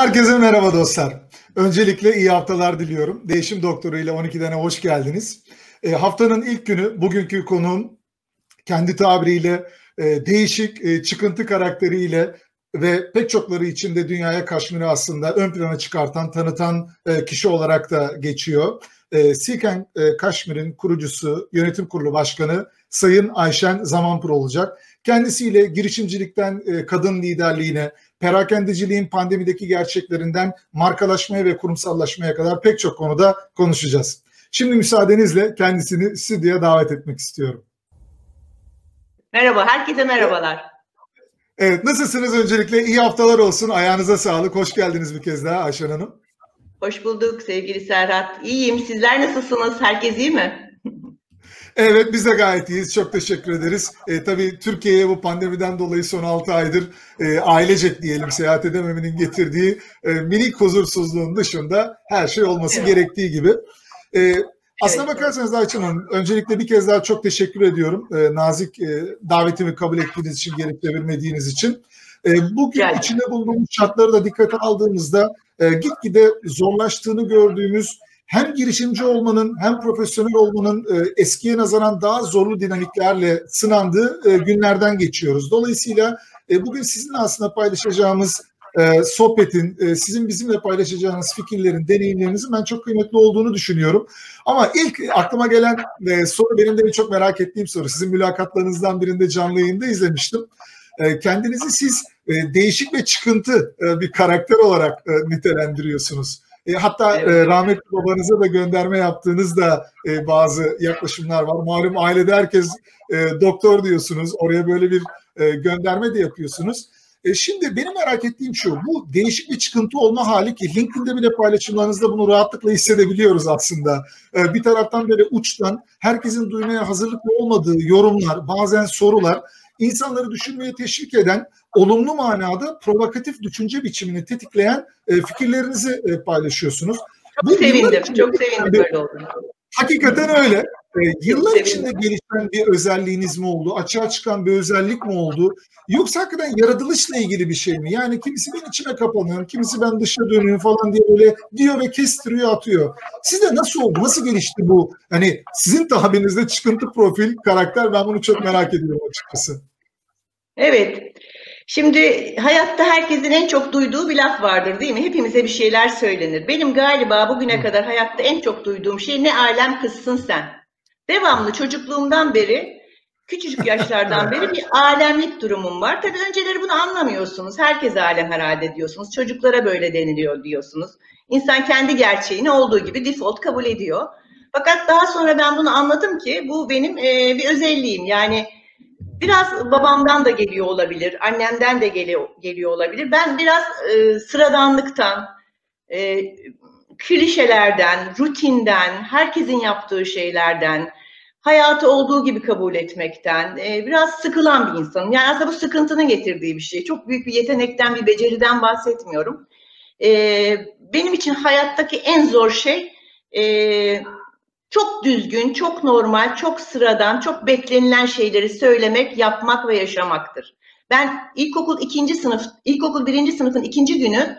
Herkese merhaba dostlar. Öncelikle iyi haftalar diliyorum. Değişim Doktoru ile 12'dene hoş geldiniz. Haftanın ilk günü bugünkü konuğum kendi tabiriyle değişik, çıkıntı karakteriyle ve pek çokları için de dünyaya Kaşmir'i aslında ön plana çıkartan, tanıtan kişi olarak da geçiyor. Silken Kashmir'in kurucusu, yönetim kurulu başkanı Sayın Ayşen Zamanpur olacak. Kendisiyle girişimcilikten kadın liderliğine, perakendeciliğin pandemideki gerçeklerinden markalaşmaya ve kurumsallaşmaya kadar pek çok konuda konuşacağız. Şimdi müsaadenizle kendisini stüdyoya davet etmek istiyorum. Merhaba, herkese merhabalar. Evet, nasılsınız öncelikle? İyi haftalar olsun, ayağınıza sağlık. Hoş geldiniz bir kez daha Ayşen Hanım. Hoş bulduk sevgili Serhat. İyiyim, sizler nasılsınız? Herkes iyi mi? Evet, biz de gayet iyiyiz. Çok teşekkür ederiz. Tabii Türkiye'ye bu pandemiden dolayı son 6 aydır ailecek diyelim seyahat edememenin getirdiği minik huzursuzluğun dışında her şey olması gerektiği gibi. Aslına bakarsanız Ayşen Hanım, öncelikle bir kez daha çok teşekkür ediyorum. Nazik davetimi kabul ettiğiniz için, geri çevirmediğiniz için. Bugün içinde bulunduğumuz şartları da dikkate aldığımızda gitgide zorlaştığını gördüğümüz, hem girişimci olmanın hem profesyonel olmanın eskiye nazaran daha zorlu dinamiklerle sınandığı günlerden geçiyoruz. Dolayısıyla bugün sizinle aslında paylaşacağımız sohbetin, sizin bizimle paylaşacağınız fikirlerin, deneyimlerinizin ben çok kıymetli olduğunu düşünüyorum. Ama ilk aklıma gelen soru, benim de çok merak ettiğim soru. Sizin mülakatlarınızdan birinde canlı yayında izlemiştim. Kendinizi siz değişik ve çıkıntı bir karakter olarak nitelendiriyorsunuz. Hatta rahmetli babanıza da gönderme yaptığınız da bazı yaklaşımlar var. Malum ailede herkes doktor diyorsunuz. Oraya böyle bir gönderme de yapıyorsunuz. Şimdi benim merak ettiğim şu, bu değişik bir çıkıntı olma hali ki LinkedIn'de bile paylaşımlarınızda bunu rahatlıkla hissedebiliyoruz aslında. Bir taraftan böyle uçtan, herkesin duymaya hazırlıklı olmadığı yorumlar, bazen sorular, insanları düşünmeye teşvik eden, olumlu manada provokatif düşünce biçimini tetikleyen fikirlerinizi paylaşıyorsunuz. Çok sevindim böyle olduğunu. Hakikaten öyle. Yıllar içinde gelişen bir özelliğiniz mi oldu? Açığa çıkan bir özellik mi oldu? Yoksa hakikaten yaratılışla ilgili bir şey mi? Yani kimisi ben içime kapanıyorum, kimisi ben dışa dönüyorum falan diye böyle diyor ve kestiriyor, atıyor. Sizde nasıl oldu? Nasıl gelişti bu? Hani sizin tabirinizde çıkıntı profil, karakter, ben bunu çok merak ediyorum açıkçası. Evet. Şimdi hayatta herkesin en çok duyduğu bir laf vardır değil mi? Hepimize bir şeyler söylenir. Benim galiba bugüne kadar hayatta en çok duyduğum şey ne alem kızsın sen. Devamlı çocukluğumdan beri, küçücük yaşlardan beri bir alemlik durumum var. Tabii önceleri bunu anlamıyorsunuz. Herkes alem herhalde diyorsunuz. Çocuklara böyle deniliyor diyorsunuz. İnsan kendi gerçeğini olduğu gibi default kabul ediyor. Fakat daha sonra ben bunu anladım ki bu benim bir özelliğim. Yani biraz babamdan da geliyor olabilir, annemden de geliyor olabilir. Ben biraz sıradanlıktan, klişelerden, rutinden, herkesin yaptığı şeylerden, hayatı olduğu gibi kabul etmekten biraz sıkılan bir insanım. Yani aslında bu sıkıntının getirdiği bir şey. Çok büyük bir yetenekten, bir beceriden bahsetmiyorum. Benim için hayattaki en zor şey çok düzgün, çok normal, çok sıradan, çok beklenilen şeyleri söylemek, yapmak ve yaşamaktır. Ben ilkokul birinci sınıfın ikinci günü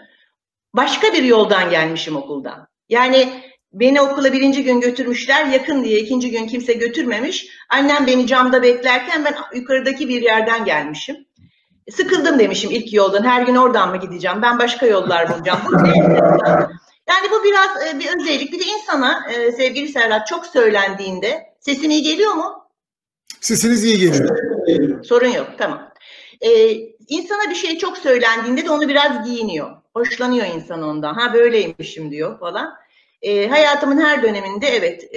başka bir yoldan gelmişim okuldan. Yani beni okula birinci gün götürmüşler, yakın diye ikinci gün kimse götürmemiş. Annem beni camda beklerken ben yukarıdaki bir yerden gelmişim. Sıkıldım demişim ilk yoldan, her gün oradan mı gideceğim, ben başka yollar bulacağım. Yani bu biraz bir özellik. Bir de insana sevgili Serhat çok söylendiğinde, sesin iyi geliyor mu? Sesiniz iyi geliyor. Sorun yok, tamam. İnsana bir şey çok söylendiğinde de onu biraz giyiniyor. Hoşlanıyor insan ondan. Ha böyleymişim diyor falan. Hayatımın her döneminde evet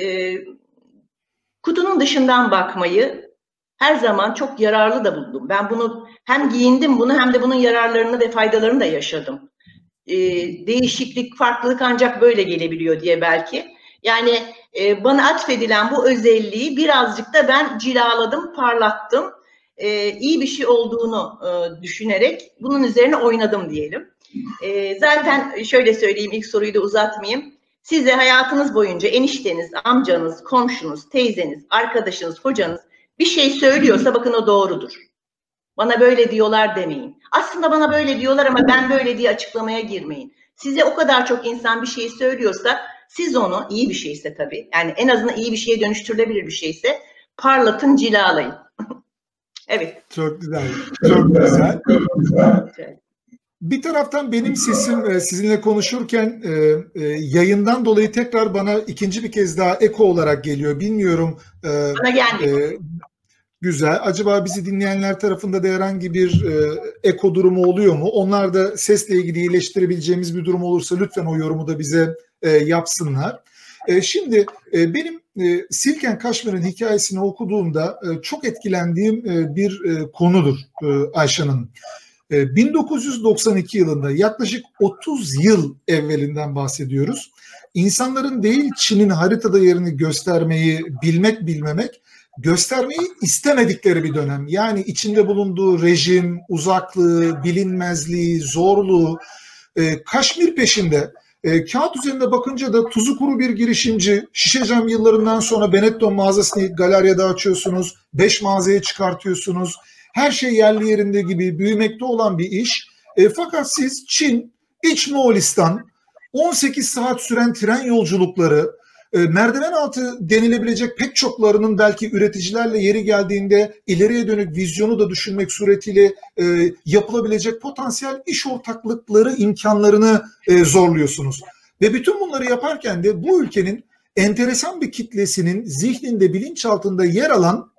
kutunun dışından bakmayı her zaman çok yararlı da buldum. Ben bunu hem giyindim bunu hem de bunun yararlarını ve faydalarını da yaşadım. Değişiklik, farklılık ancak böyle gelebiliyor diye belki. Yani bana atfedilen bu özelliği birazcık da ben cilaladım, parlattım. İyi bir şey olduğunu düşünerek bunun üzerine oynadım diyelim. Zaten şöyle söyleyeyim, ilk soruyu da uzatmayayım. Size hayatınız boyunca enişteniz, amcanız, komşunuz, teyzeniz, arkadaşınız, hocanız bir şey söylüyorsa bakın o doğrudur. Bana böyle diyorlar demeyin. Aslında bana böyle diyorlar ama ben böyle diye açıklamaya girmeyin. Size o kadar çok insan bir şey söylüyorsa siz onu, iyi bir şeyse tabii, yani en azından iyi bir şeye dönüştürülebilir bir şeyse, parlatın, cilalayın. Evet. Çok güzel. Çok güzel. Bir taraftan benim sesim sizinle konuşurken yayından dolayı tekrar bana ikinci bir kez daha eko olarak geliyor. Bilmiyorum. Bana geldi. Güzel. Acaba bizi dinleyenler tarafında da herhangi bir eko durumu oluyor mu? Onlar da sesle ilgili iyileştirebileceğimiz bir durum olursa lütfen o yorumu da bize yapsınlar. Şimdi benim Silken Kashmir'in hikayesini okuduğumda çok etkilendiğim bir konudur Ayşen Hanım. 1992 yılında, yaklaşık 30 yıl evvelinden bahsediyoruz. İnsanların değil Çin'in haritada yerini göstermeyi bilmek bilmemek, göstermeyi istemedikleri bir dönem. Yani içinde bulunduğu rejim, uzaklığı, bilinmezliği, zorluğu, Kaşmir peşinde. Kağıt üzerinde bakınca da tuzu kuru bir girişimci, şişe cam yıllarından sonra Benetton mağazasını galeryada açıyorsunuz, 5 mağazaya çıkartıyorsunuz. Her şey yerli yerinde gibi büyümekte olan bir iş. Fakat siz Çin, İç Moğolistan, 18 saat süren tren yolculukları, merdiven altı denilebilecek pek çoklarının belki üreticilerle yeri geldiğinde ileriye dönük vizyonu da düşünmek suretiyle yapılabilecek potansiyel iş ortaklıkları imkanlarını zorluyorsunuz. Ve bütün bunları yaparken de bu ülkenin enteresan bir kitlesinin zihninde, bilinçaltında yer alan,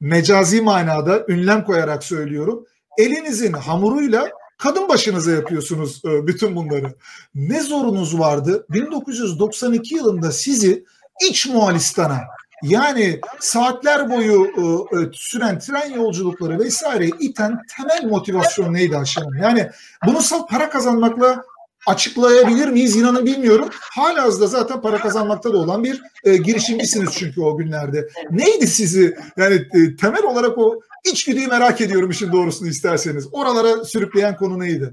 mecazi manada ünlem koyarak söylüyorum, elinizin hamuruyla kadın başınıza yapıyorsunuz bütün bunları. Ne zorunuz vardı? 1992 yılında sizi İç Moğolistan'a, yani saatler boyu süren tren yolculukları vesaire iten temel motivasyon neydi Ayşen Hanım? Yani bunu salt para kazanmakla açıklayabilir miyiz? İnanın bilmiyorum. Halihazırda zaten para kazanmakta da olan bir girişimcisiniz çünkü o günlerde. Neydi sizi? Yani temel olarak o içgüdüyü merak ediyorum işin doğrusunu isterseniz. Oralara sürükleyen konu neydi?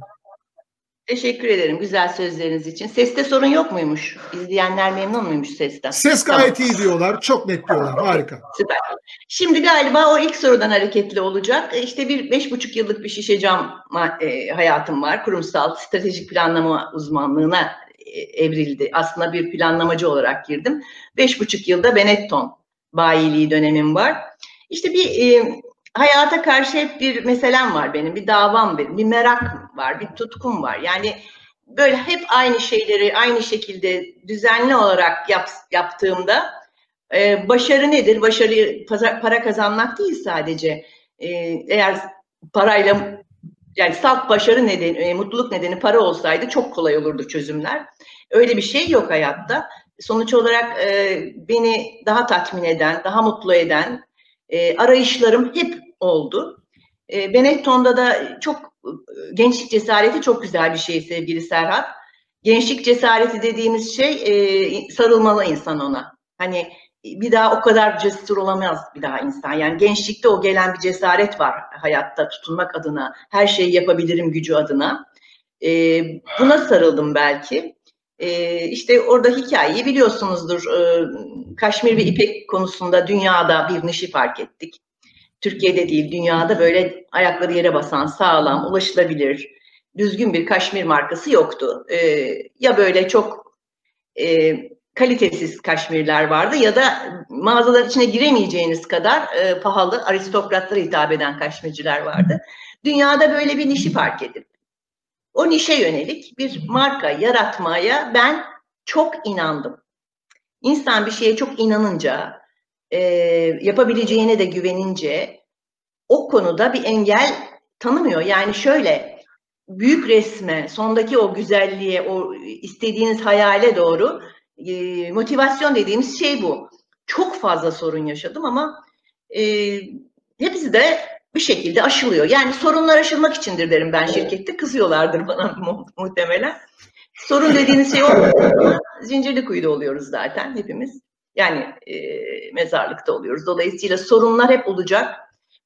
Teşekkür ederim güzel sözleriniz için. Seste sorun yok muymuş? İzleyenler memnun muymuş sesten? Ses gayet iyi diyorlar. Çok net diyorlar. Harika. Süper. Şimdi galiba o ilk sorudan hareketli olacak. İşte bir 5,5 yıllık bir şişe cam hayatım var. Kurumsal stratejik planlama uzmanlığına evrildi. Aslında bir planlamacı olarak girdim. 5,5 yılda Benetton bayiliği dönemim var. İşte bir... Hayata karşı hep bir meselem var benim, bir davam benim, bir merakım var, bir tutkum var. Yani böyle hep aynı şeyleri aynı şekilde düzenli olarak yaptığımda başarı nedir? Başarı para kazanmak değil sadece. Eğer parayla, yani salt başarı nedeni, mutluluk nedeni para olsaydı çok kolay olurdu çözümler. Öyle bir şey yok hayatta. Sonuç olarak beni daha tatmin eden, daha mutlu eden arayışlarım hep oldu. Benetton'da da çok gençlik cesareti çok güzel bir şey sevgili Serhat. Gençlik cesareti dediğimiz şey sarılmalı insan ona. Hani bir daha o kadar cesur olamaz bir daha insan. Yani gençlikte o gelen bir cesaret var hayatta tutunmak adına. Her şeyi yapabilirim gücü adına. Buna sarıldım belki. İşte orada hikayeyi biliyorsunuzdur. Kaşmir ve İpek konusunda dünyada bir nişi fark ettik. Türkiye'de değil, dünyada böyle ayakları yere basan, sağlam, ulaşılabilir, düzgün bir Kaşmir markası yoktu. Ya böyle çok kalitesiz Kaşmirler vardı ya da mağazaların içine giremeyeceğiniz kadar pahalı, aristokratlara hitap eden Kaşmirciler vardı. Dünyada böyle bir nişi fark edildi. O nişe yönelik bir marka yaratmaya ben çok inandım. İnsan bir şeye çok inanınca, yapabileceğine de güvenince o konuda bir engel tanımıyor. Yani şöyle, büyük resme, sondaki o güzelliğe, o istediğiniz hayale doğru motivasyon dediğimiz şey bu. Çok fazla sorun yaşadım ama hepsi de bir şekilde aşılıyor. Yani sorunlar aşılmak içindir derim ben şirkette. Kızıyorlardır bana muhtemelen. Sorun dediğiniz şey olmuyor. Zincirlikuyu'da oluyoruz zaten hepimiz. Yani mezarlıkta oluyoruz. Dolayısıyla sorunlar hep olacak.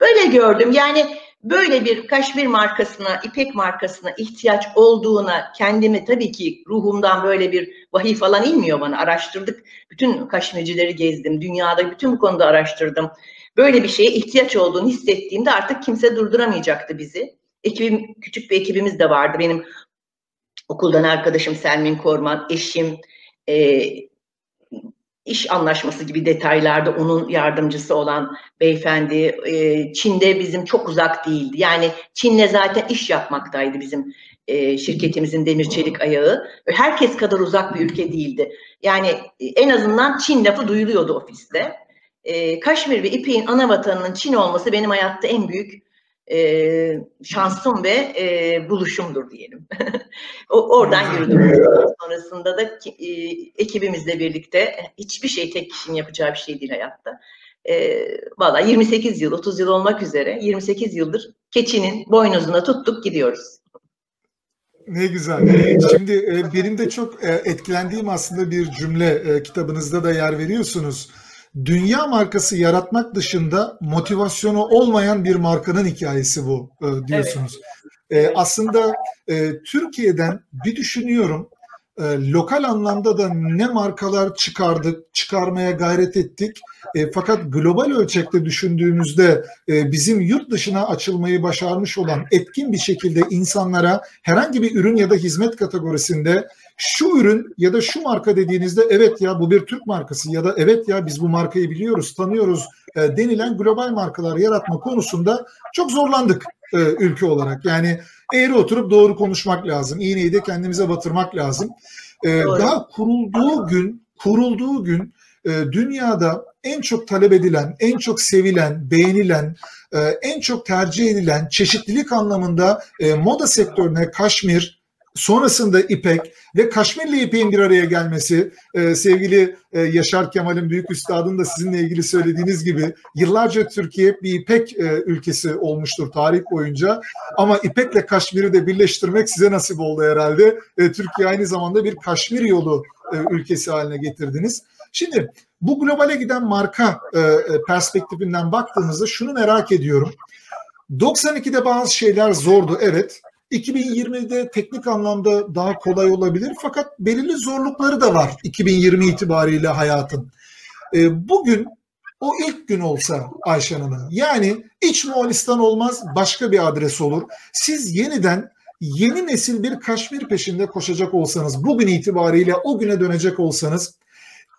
Böyle gördüm. Yani böyle bir Kaşmir markasına, İpek markasına ihtiyaç olduğuna kendimi tabii ki ruhumdan böyle bir vahiy falan inmiyor bana. Araştırdık. Bütün Kaşmircileri gezdim. Dünyada bütün bu konuda araştırdım. Böyle bir şeye ihtiyaç olduğunu hissettiğimde artık kimse durduramayacaktı bizi. Küçük bir ekibimiz de vardı. Benim okuldan arkadaşım Selmin Korman, eşim, iş anlaşması gibi detaylarda onun yardımcısı olan beyefendi, Çin'de bizim çok uzak değildi. Yani Çin'le zaten iş yapmaktaydı bizim şirketimizin demir çelik ayağı. Herkes kadar uzak bir ülke değildi. Yani en azından Çin lafı duyuluyordu ofiste. Kaşmir ve İpek'in ana vatanının Çin olması benim hayatta en büyük şansım ve buluşumdur diyelim. Oradan yürüdüm. Sonrasında da ekibimizle birlikte hiçbir şey tek kişinin yapacağı bir şey değil hayatta. Valla 28 yıl, 30 yıl olmak üzere 28 yıldır keçinin boynuzuna tuttuk gidiyoruz. Ne güzel. Şimdi benim de çok etkilendiğim aslında bir cümle, kitabınızda da yer veriyorsunuz. Dünya markası yaratmak dışında motivasyonu olmayan bir markanın hikayesi bu diyorsunuz. Evet. Aslında Türkiye'den bir düşünüyorum, lokal anlamda da ne markalar çıkardık, çıkarmaya gayret ettik. Fakat global ölçekte düşündüğümüzde bizim yurt dışına açılmayı başarmış olan, etkin bir şekilde insanlara herhangi bir ürün ya da hizmet kategorisinde şu ürün ya da şu marka dediğinizde evet ya bu bir Türk markası ya da evet ya biz bu markayı biliyoruz, tanıyoruz denilen global markalar yaratma konusunda çok zorlandık ülke olarak. Yani eğri oturup doğru konuşmak lazım. İğneyi de kendimize batırmak lazım. Daha kurulduğu gün dünyada en çok talep edilen, en çok sevilen, beğenilen, en çok tercih edilen çeşitlilik anlamında moda sektörüne Kaşmir, sonrasında İpek ve Kaşmirli İpek'in bir araya gelmesi, sevgili Yaşar Kemal'in, büyük üstadın da sizinle ilgili söylediğiniz gibi yıllarca Türkiye bir İpek ülkesi olmuştur tarih boyunca, ama İpek'le Kaşmir'i de birleştirmek size nasip oldu herhalde. Türkiye aynı zamanda bir Kaşmir yolu ülkesi haline getirdiniz. Şimdi bu globale giden marka perspektifinden baktığımızda şunu merak ediyorum. 92'de bazı şeyler zordu, evet. 2020'de teknik anlamda daha kolay olabilir, fakat belirli zorlukları da var 2020 itibariyle hayatın. Bugün o ilk gün olsa Ayşen Hanım, yani iç Moğolistan olmaz, başka bir adres olur. Siz yeniden yeni nesil bir Kaşmir peşinde koşacak olsanız, bugün itibariyle o güne dönecek olsanız,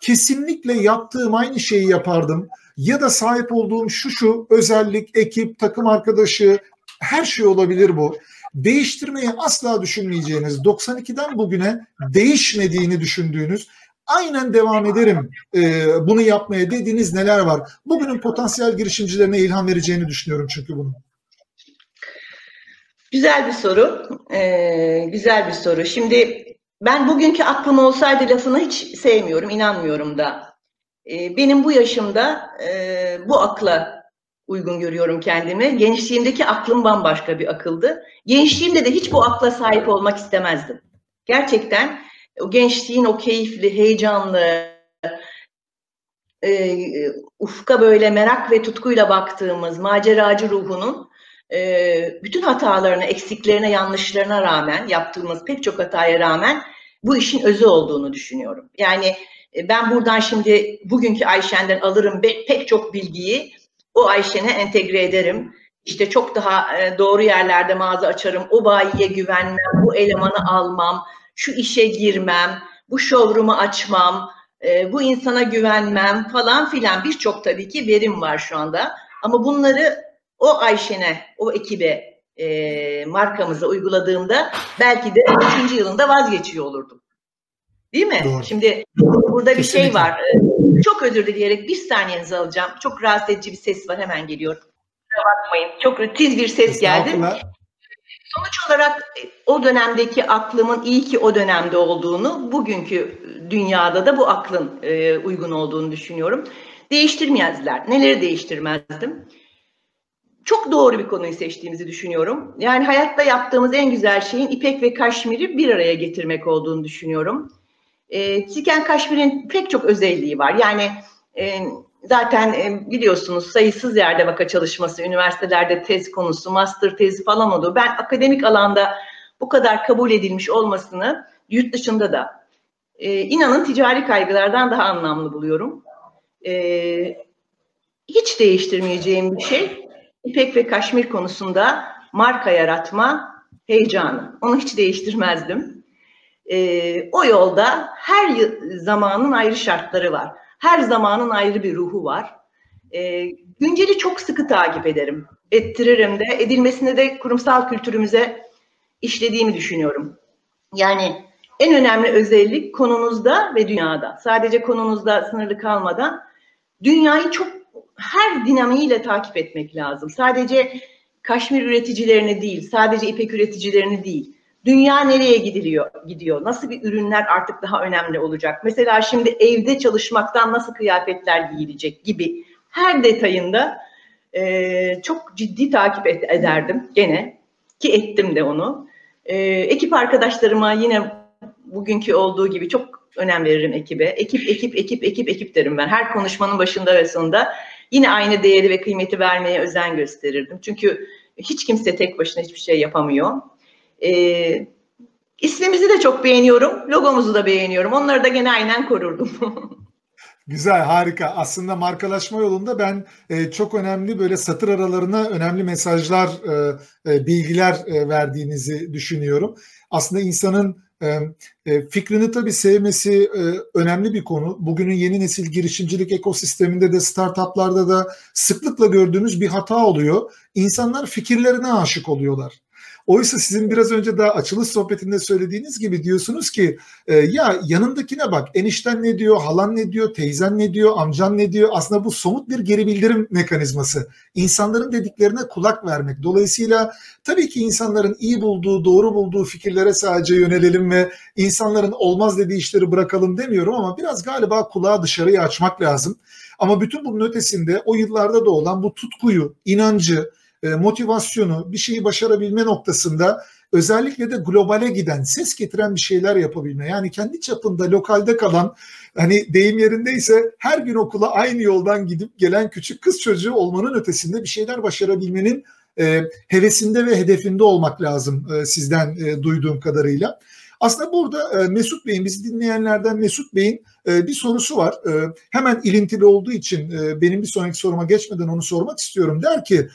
kesinlikle yaptığım aynı şeyi yapardım ya da sahip olduğum şu özellik, ekip, takım arkadaşı, her şey olabilir bu. Değiştirmeyi asla düşünmeyeceğiniz, 92'den bugüne değişmediğini düşündüğünüz, aynen devam ederim bunu yapmaya dediğiniz neler var? Bugünün potansiyel girişimcilerine ilham vereceğini düşünüyorum çünkü bunu. Güzel bir soru. Güzel bir soru. Şimdi ben bugünkü aklım olsaydı lafını hiç sevmiyorum, inanmıyorum da. Benim bu yaşımda bu akla uygun görüyorum kendimi. Gençliğimdeki aklım bambaşka bir akıldı. Gençliğimde de hiç bu akla sahip olmak istemezdim. Gerçekten o gençliğin o keyifli, heyecanlı, ufka böyle merak ve tutkuyla baktığımız maceracı ruhunun bütün hatalarına, eksiklerine, yanlışlarına rağmen, yaptığımız pek çok hataya rağmen bu işin özü olduğunu düşünüyorum. Yani ben buradan şimdi bugünkü Ayşen'den alırım pek çok bilgiyi, o Ayşen'e entegre ederim. İşte çok daha doğru yerlerde mağaza açarım. O bayiye güvenmem, bu elemanı almam, şu işe girmem, bu showroom'u açmam, bu insana güvenmem falan filan, birçok tabii ki verim var şu anda. Ama bunları o Ayşen'e, o ekibe, markamıza uyguladığımda belki de 3. yılında vazgeçiyor olurdum. Değil mi? Doğru. Şimdi burada bir şey var. Çok özür dileyerek bir saniyenizi alacağım. Çok rahatsız edici bir ses var. Hemen geliyorum. Bakmayın. Çok tiz bir ses geldi. Sonuç olarak o dönemdeki aklımın iyi ki o dönemde olduğunu, bugünkü dünyada da bu aklın uygun olduğunu düşünüyorum. Değiştirmezler. Neleri değiştirmezdim? Çok doğru bir konuyu seçtiğimizi düşünüyorum. Yani hayatta yaptığımız en güzel şeyin İpek ve Kaşmir'i bir araya getirmek olduğunu düşünüyorum. Silken Kashmir'in pek çok özelliği var. Yani zaten biliyorsunuz sayısız yerde vaka çalışması, üniversitelerde tez konusu, master tezi falan oldu. Ben akademik alanda bu kadar kabul edilmiş olmasını yurt dışında da inanın ticari kaygılardan daha anlamlı buluyorum. hiç değiştirmeyeceğim bir şey. İpek ve kaşmir konusunda marka yaratma heyecanı. Onu hiç değiştirmezdim. O yolda her zamanın ayrı şartları var. Her zamanın ayrı bir ruhu var. Günceli çok sıkı takip ederim. Ettiririm de, edilmesine de kurumsal kültürümüze işlediğimi düşünüyorum. Yani en önemli özellik konunuzda ve dünyada. Sadece konunuzda sınırlı kalmadan dünyayı çok her dinamiğiyle takip etmek lazım. Sadece kaşmir üreticilerini değil, sadece ipek üreticilerini değil. Dünya nereye gidiyor? Nasıl bir ürünler artık daha önemli olacak? Mesela şimdi evde çalışmaktan nasıl kıyafetler giyilecek gibi her detayında çok ciddi takip ederdim gene ki ettim de onu. Ekip arkadaşlarıma yine bugünkü olduğu gibi çok önem veririm ekibe. Ekip derim ben. Her konuşmanın başında ve sonunda yine aynı değeri ve kıymeti vermeye özen gösterirdim. Çünkü hiç kimse tek başına hiçbir şey yapamıyor. İsmimizi de çok beğeniyorum. Logomuzu da beğeniyorum. Onları da gene aynen korurdum. Güzel, harika. Aslında markalaşma yolunda ben çok önemli böyle satır aralarına önemli mesajlar, bilgiler verdiğinizi düşünüyorum. Aslında insanın fikrini tabii sevmesi önemli bir konu. Bugünün yeni nesil girişimcilik ekosisteminde de startuplarda da sıklıkla gördüğümüz bir hata oluyor. İnsanlar fikirlerine aşık oluyorlar. Oysa sizin biraz önce daha açılış sohbetinde söylediğiniz gibi diyorsunuz ki ya yanındakine bak, enişten ne diyor, halan ne diyor, teyzen ne diyor, amcan ne diyor. Aslında bu somut bir geri bildirim mekanizması. İnsanların dediklerine kulak vermek. Dolayısıyla tabii ki insanların iyi bulduğu, doğru bulduğu fikirlere sadece yönelelim ve insanların olmaz dediği işleri bırakalım demiyorum ama biraz galiba kulağı dışarıya açmak lazım. Ama bütün bunun ötesinde o yıllarda da olan bu tutkuyu, inancı, motivasyonu, bir şeyi başarabilme noktasında özellikle de globale giden, ses getiren bir şeyler yapabilme. Yani kendi çapında, lokalde kalan, hani deyim yerindeyse her gün okula aynı yoldan gidip gelen küçük kız çocuğu olmanın ötesinde bir şeyler başarabilmenin hevesinde ve hedefinde olmak lazım sizden duyduğum kadarıyla. Aslında burada Mesut Bey'in, bizi dinleyenlerden Mesut Bey'in bir sorusu var. Hemen ilintili olduğu için benim bir sonraki soruma geçmeden onu sormak istiyorum. Der ki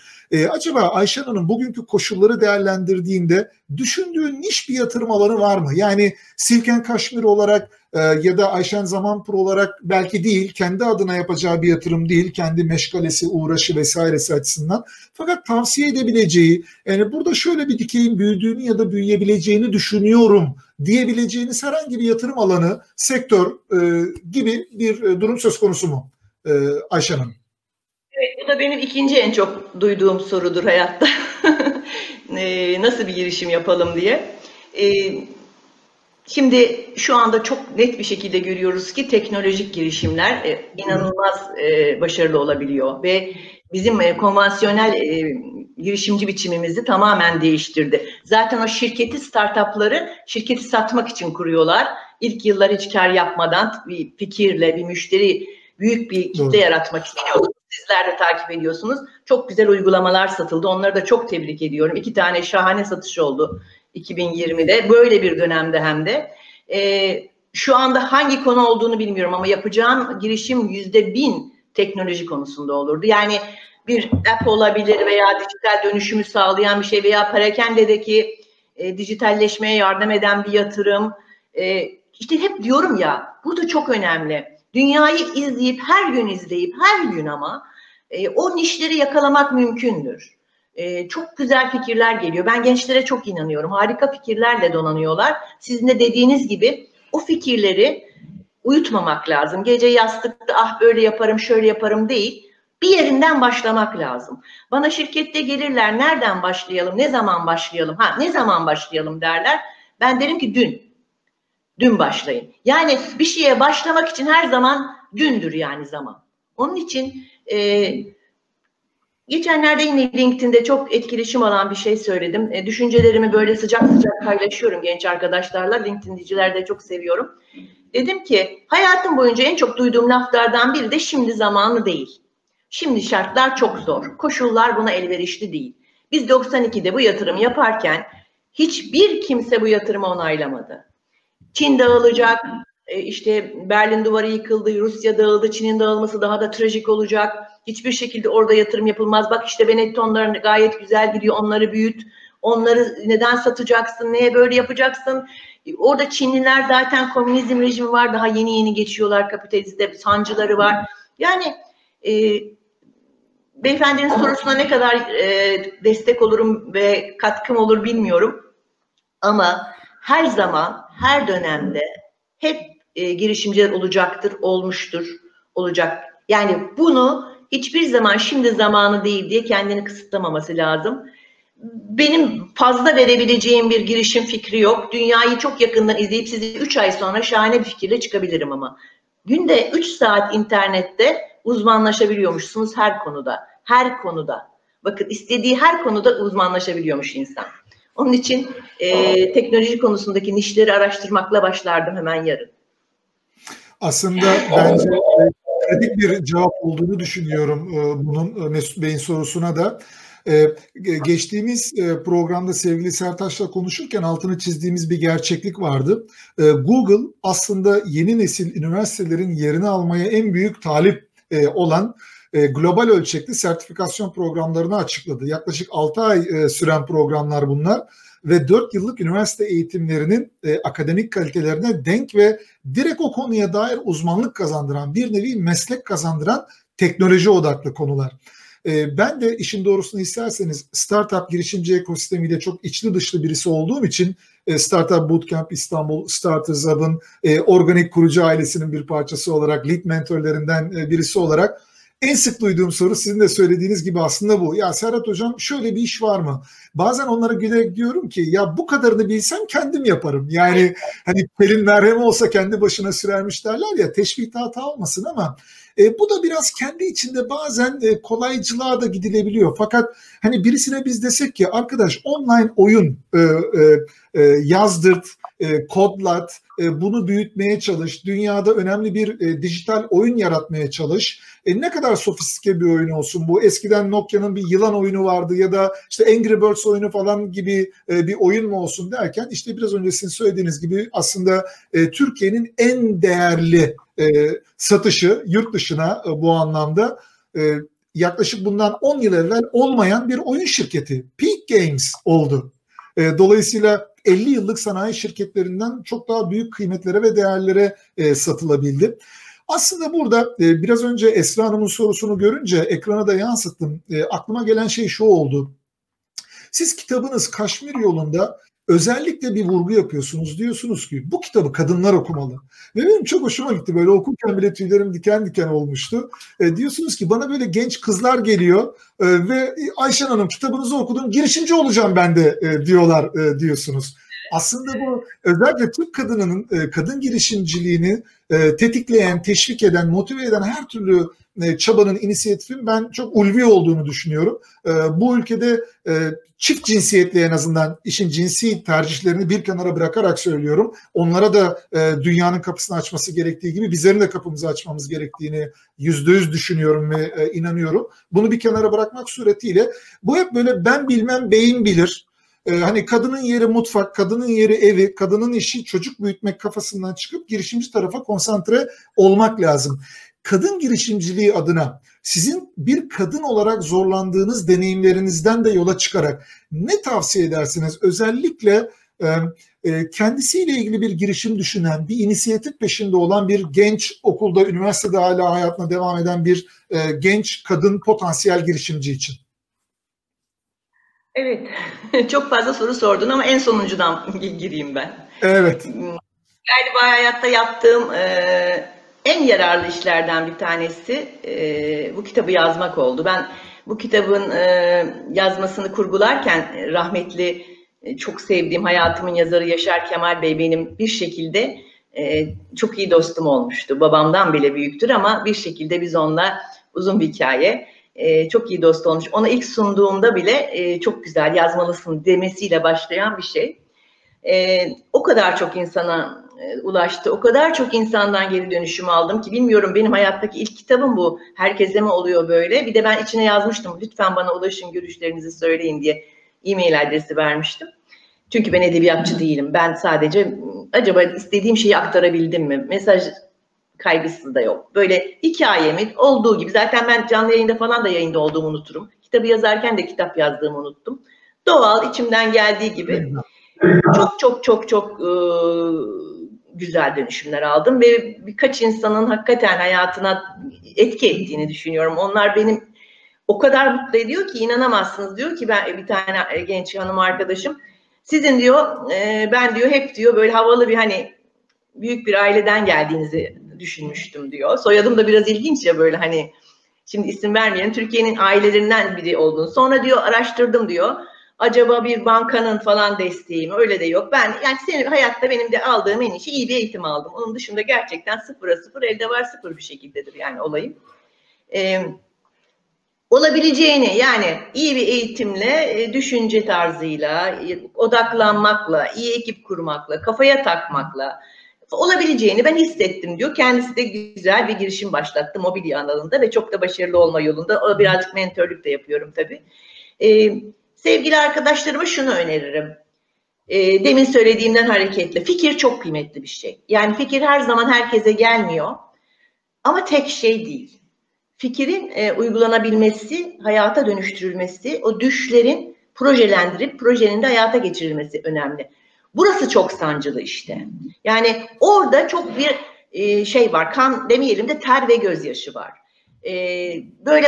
acaba Ayşen Hanım bugünkü koşulları değerlendirdiğinde düşündüğün niş bir yatırım alanı var mı? Yani Silken Kashmir olarak ya da Ayşen Zamanpur olarak belki değil, kendi adına yapacağı bir yatırım değil, kendi meşgalesi, uğraşı vesairesi açısından. Fakat tavsiye edebileceği, yani burada şöyle bir dikeyin büyüdüğünü ya da büyüyebileceğini düşünüyorum diyebileceğiniz herhangi bir yatırım alanı, sektör gibi bir durum söz konusu mu Ayşen Hanım? Evet, bu da benim ikinci en çok duyduğum sorudur hayatta. Nasıl bir girişim yapalım diye. Şimdi şu anda çok net bir şekilde görüyoruz ki teknolojik girişimler inanılmaz başarılı olabiliyor ve bizim konvansiyonel girişimci biçimimizi tamamen değiştirdi. Zaten o şirketi satmak için kuruyorlar. İlk yıllar hiç kar yapmadan bir fikirle, bir müşteri, büyük bir kitle yaratmak istiyoruz. Sizler de takip ediyorsunuz. Çok güzel uygulamalar satıldı. Onları da çok tebrik ediyorum. 2 tane şahane satış oldu 2020'de. Böyle bir dönemde hem de. Şu anda hangi konu olduğunu bilmiyorum ama yapacağım girişim %1000 teknoloji konusunda olurdu. Yani bir app olabilir veya dijital dönüşümü sağlayan bir şey veya perakendedeki dijitalleşmeye yardım eden bir yatırım. İşte hep diyorum ya, bu da çok önemli. Dünyayı her gün izleyip ama o nişleri yakalamak mümkündür. Çok güzel fikirler geliyor. Ben gençlere çok inanıyorum. Harika fikirlerle donanıyorlar. Sizin de dediğiniz gibi o fikirleri uyutmamak lazım. Gece yastıkta ah böyle yaparım, şöyle yaparım değil. Bir yerinden başlamak lazım. Bana şirkette gelirler, nereden başlayalım, ne zaman başlayalım derler. Ben derim ki dün başlayın. Yani bir şeye başlamak için her zaman dündür yani zaman. Onun için geçenlerde yine LinkedIn'de çok etkileşim alan bir şey söyledim. Düşüncelerimi böyle sıcak sıcak paylaşıyorum genç arkadaşlarla. LinkedIn'cileri de çok seviyorum. Dedim ki hayatım boyunca en çok duyduğum laflardan biri de şimdi zamanı değil. Şimdi şartlar çok zor. Koşullar buna elverişli değil. Biz 92'de bu yatırım yaparken hiçbir kimse bu yatırımı onaylamadı. Çin dağılacak, işte Berlin duvarı yıkıldı, Rusya dağıldı, Çin'in dağılması daha da trajik olacak. Hiçbir şekilde orada yatırım yapılmaz. Bak işte Benetton'ların gayet güzel gidiyor, onları büyüt. Onları neden satacaksın, neye böyle yapacaksın? Orada Çinliler zaten komünizm rejimi var, daha yeni yeni geçiyorlar kapitalizmde, sancıları var. Yani beyefendinin sorusuna ne kadar destek olurum ve katkım olur bilmiyorum. Ama her zaman, her dönemde hep girişimciler olacaktır, olmuştur, olacak. Yani bunu hiçbir zaman şimdi zamanı değil diye kendini kısıtlamaması lazım. Benim fazla verebileceğim bir girişim fikri yok. Dünyayı çok yakından izleyip sizi 3 ay sonra şahane bir fikirle çıkabilirim ama. Günde 3 saat internette uzmanlaşabiliyormuşsunuz her konuda. Her konuda. Bakın istediği her konuda uzmanlaşabiliyormuş insan. Onun için teknoloji konusundaki nişleri araştırmakla başlardım hemen yarın. Aslında bence kritik bir cevap olduğunu düşünüyorum bunun Mesut Bey'in sorusuna da. Geçtiğimiz programda sevgili Sertaç'la konuşurken altını çizdiğimiz bir gerçeklik vardı. Google aslında yeni nesil üniversitelerin yerini almaya en büyük talip olan global ölçekli sertifikasyon programlarını açıkladı. Yaklaşık 6 ay süren programlar bunlar ve 4 yıllık üniversite eğitimlerinin akademik kalitelerine denk ve direkt o konuya dair uzmanlık kazandıran, bir nevi meslek kazandıran teknoloji odaklı konular. Ben de işin doğrusunu isterseniz startup girişimci ekosistemiyle çok içli dışlı birisi olduğum için Startup Bootcamp İstanbul, Starters Hub'ın organik kurucu ailesinin bir parçası olarak, lead mentorlarından birisi olarak en sık duyduğum soru sizin de söylediğiniz gibi aslında bu. Ya Serhat Hocam şöyle bir iş var mı? Bazen onlara gülerek diyorum ki ya bu kadarını bilsem kendim yaparım. Yani hani pelin merhem olsa kendi başına sürermiş derler ya, teşvik hata olmasın ama bu da biraz kendi içinde bazen kolaycılığa da gidilebiliyor. Fakat hani birisine biz desek ki arkadaş online oyun yazdırt, kodlat, bunu büyütmeye çalış, dünyada önemli bir dijital oyun yaratmaya çalış. Ne kadar sofistike bir oyun olsun bu. Eskiden Nokia'nın bir yılan oyunu vardı ya da işte Angry Birds oyunu falan gibi bir oyun mu olsun derken işte biraz önce sizin söylediğiniz gibi aslında Türkiye'nin en değerli satışı yurt dışına bu anlamda yaklaşık bundan 10 yıl evvel olmayan bir oyun şirketi Peak Games oldu. Dolayısıyla 50 yıllık sanayi şirketlerinden çok daha büyük kıymetlere ve değerlere satılabildi. Aslında burada biraz önce Esra Hanım'ın sorusunu görünce ekrana da yansıttım. Aklıma gelen şey şu oldu. Siz kitabınız Kaşmir Yolu'nda özellikle bir vurgu yapıyorsunuz. Diyorsunuz ki bu kitabı kadınlar okumalı. Ve benim çok hoşuma gitti. Böyle okurken bile tüylerim diken diken olmuştu. Diyorsunuz ki bana böyle genç kızlar geliyor ve Ayşen Hanım kitabınızı okudum, girişimci olacağım ben de diyorlar diyorsunuz. Aslında bu özellikle Türk kadınının kadın girişimciliğini tetikleyen, teşvik eden, motive eden her türlü çabanın, inisiyatifin ben çok ulvi olduğunu düşünüyorum. Bu ülkede çift cinsiyetli, en azından işin cinsi tercihlerini bir kenara bırakarak söylüyorum. Onlara da dünyanın kapısını açması gerektiği gibi bizlerin de kapımızı açmamız gerektiğini %100 düşünüyorum ve inanıyorum. Bunu bir kenara bırakmak suretiyle bu hep böyle ben bilmem beyin bilir. Hani kadının yeri mutfak, kadının yeri evi, kadının işi çocuk büyütmek kafasından çıkıp girişimci tarafa konsantre olmak lazım. Kadın girişimciliği adına sizin bir kadın olarak zorlandığınız deneyimlerinizden de yola çıkarak ne tavsiye edersiniz? Özellikle kendisiyle ilgili bir girişim düşünen, bir inisiyatif peşinde olan bir genç, okulda, üniversitede hala hayatına devam eden bir genç kadın potansiyel girişimci için. Evet, çok fazla soru sordun ama en sonuncudan gireyim ben. Evet. Galiba hayatta yaptığım en yararlı işlerden bir tanesi bu kitabı yazmak oldu. Ben bu kitabın yazmasını kurgularken rahmetli, çok sevdiğim hayatımın yazarı Yaşar Kemal Bey benim bir şekilde çok iyi dostum olmuştu. Babamdan bile büyüktür ama bir şekilde biz onunla uzun bir hikaye. Çok iyi dost olmuş. Ona ilk sunduğumda bile çok güzel yazmalısın demesiyle başlayan bir şey. O kadar çok insana ulaştı. O kadar çok insandan geri dönüşüm aldım ki bilmiyorum, benim hayattaki ilk kitabım bu. Herkese mi oluyor böyle? Bir de ben içine yazmıştım. Lütfen bana ulaşın, görüşlerinizi söyleyin diye e-mail adresi vermiştim. Çünkü ben edebiyatçı değilim. Ben sadece acaba istediğim şeyi aktarabildim mi? Mesaj kaygısı da yok. Böyle hikayemiz olduğu gibi, zaten ben canlı yayında falan da yayında olduğumu unuturum. Kitabı yazarken de kitap yazdığımı unuttum. Doğal, içimden geldiği gibi çok güzel dönüşümler aldım ve birkaç insanın hakikaten hayatına etki ettiğini düşünüyorum. Onlar benim o kadar mutlu ediyor ki inanamazsınız. Diyor ki ben, bir tane genç hanım arkadaşım, sizin diyor, ben diyor hep diyor böyle havalı bir, hani büyük bir aileden geldiğinizi düşünmüştüm diyor. Soyadım da biraz ilginç ya, böyle hani şimdi isim vermeyelim, Türkiye'nin ailelerinden biri olduğunu. Sonra diyor araştırdım diyor. Acaba bir bankanın falan desteği mi? Öyle de yok. Ben yani senin hayatta benim de aldığım en işi iyi bir eğitim aldım. Onun dışında gerçekten sıfıra sıfır, elde var sıfır bir şekildedir yani olayım. Olabileceğini, yani iyi bir eğitimle, düşünce tarzıyla, odaklanmakla, iyi ekip kurmakla, kafaya takmakla olabileceğini ben hissettim diyor. Kendisi de güzel bir girişim başlattı mobilya alanında ve çok da başarılı olma yolunda. Birazcık mentörlük de yapıyorum tabii. Sevgili arkadaşlarıma şunu öneririm. Demin söylediğimden hareketle, fikir çok kıymetli bir şey. Yani fikir her zaman herkese gelmiyor ama tek şey değil. Fikrin uygulanabilmesi, hayata dönüştürülmesi, o düşlerin projelendirip projenin de hayata geçirilmesi önemli. Burası çok sancılı işte. Yani orada çok bir şey var, kan demeyelim de ter ve gözyaşı var. Böyle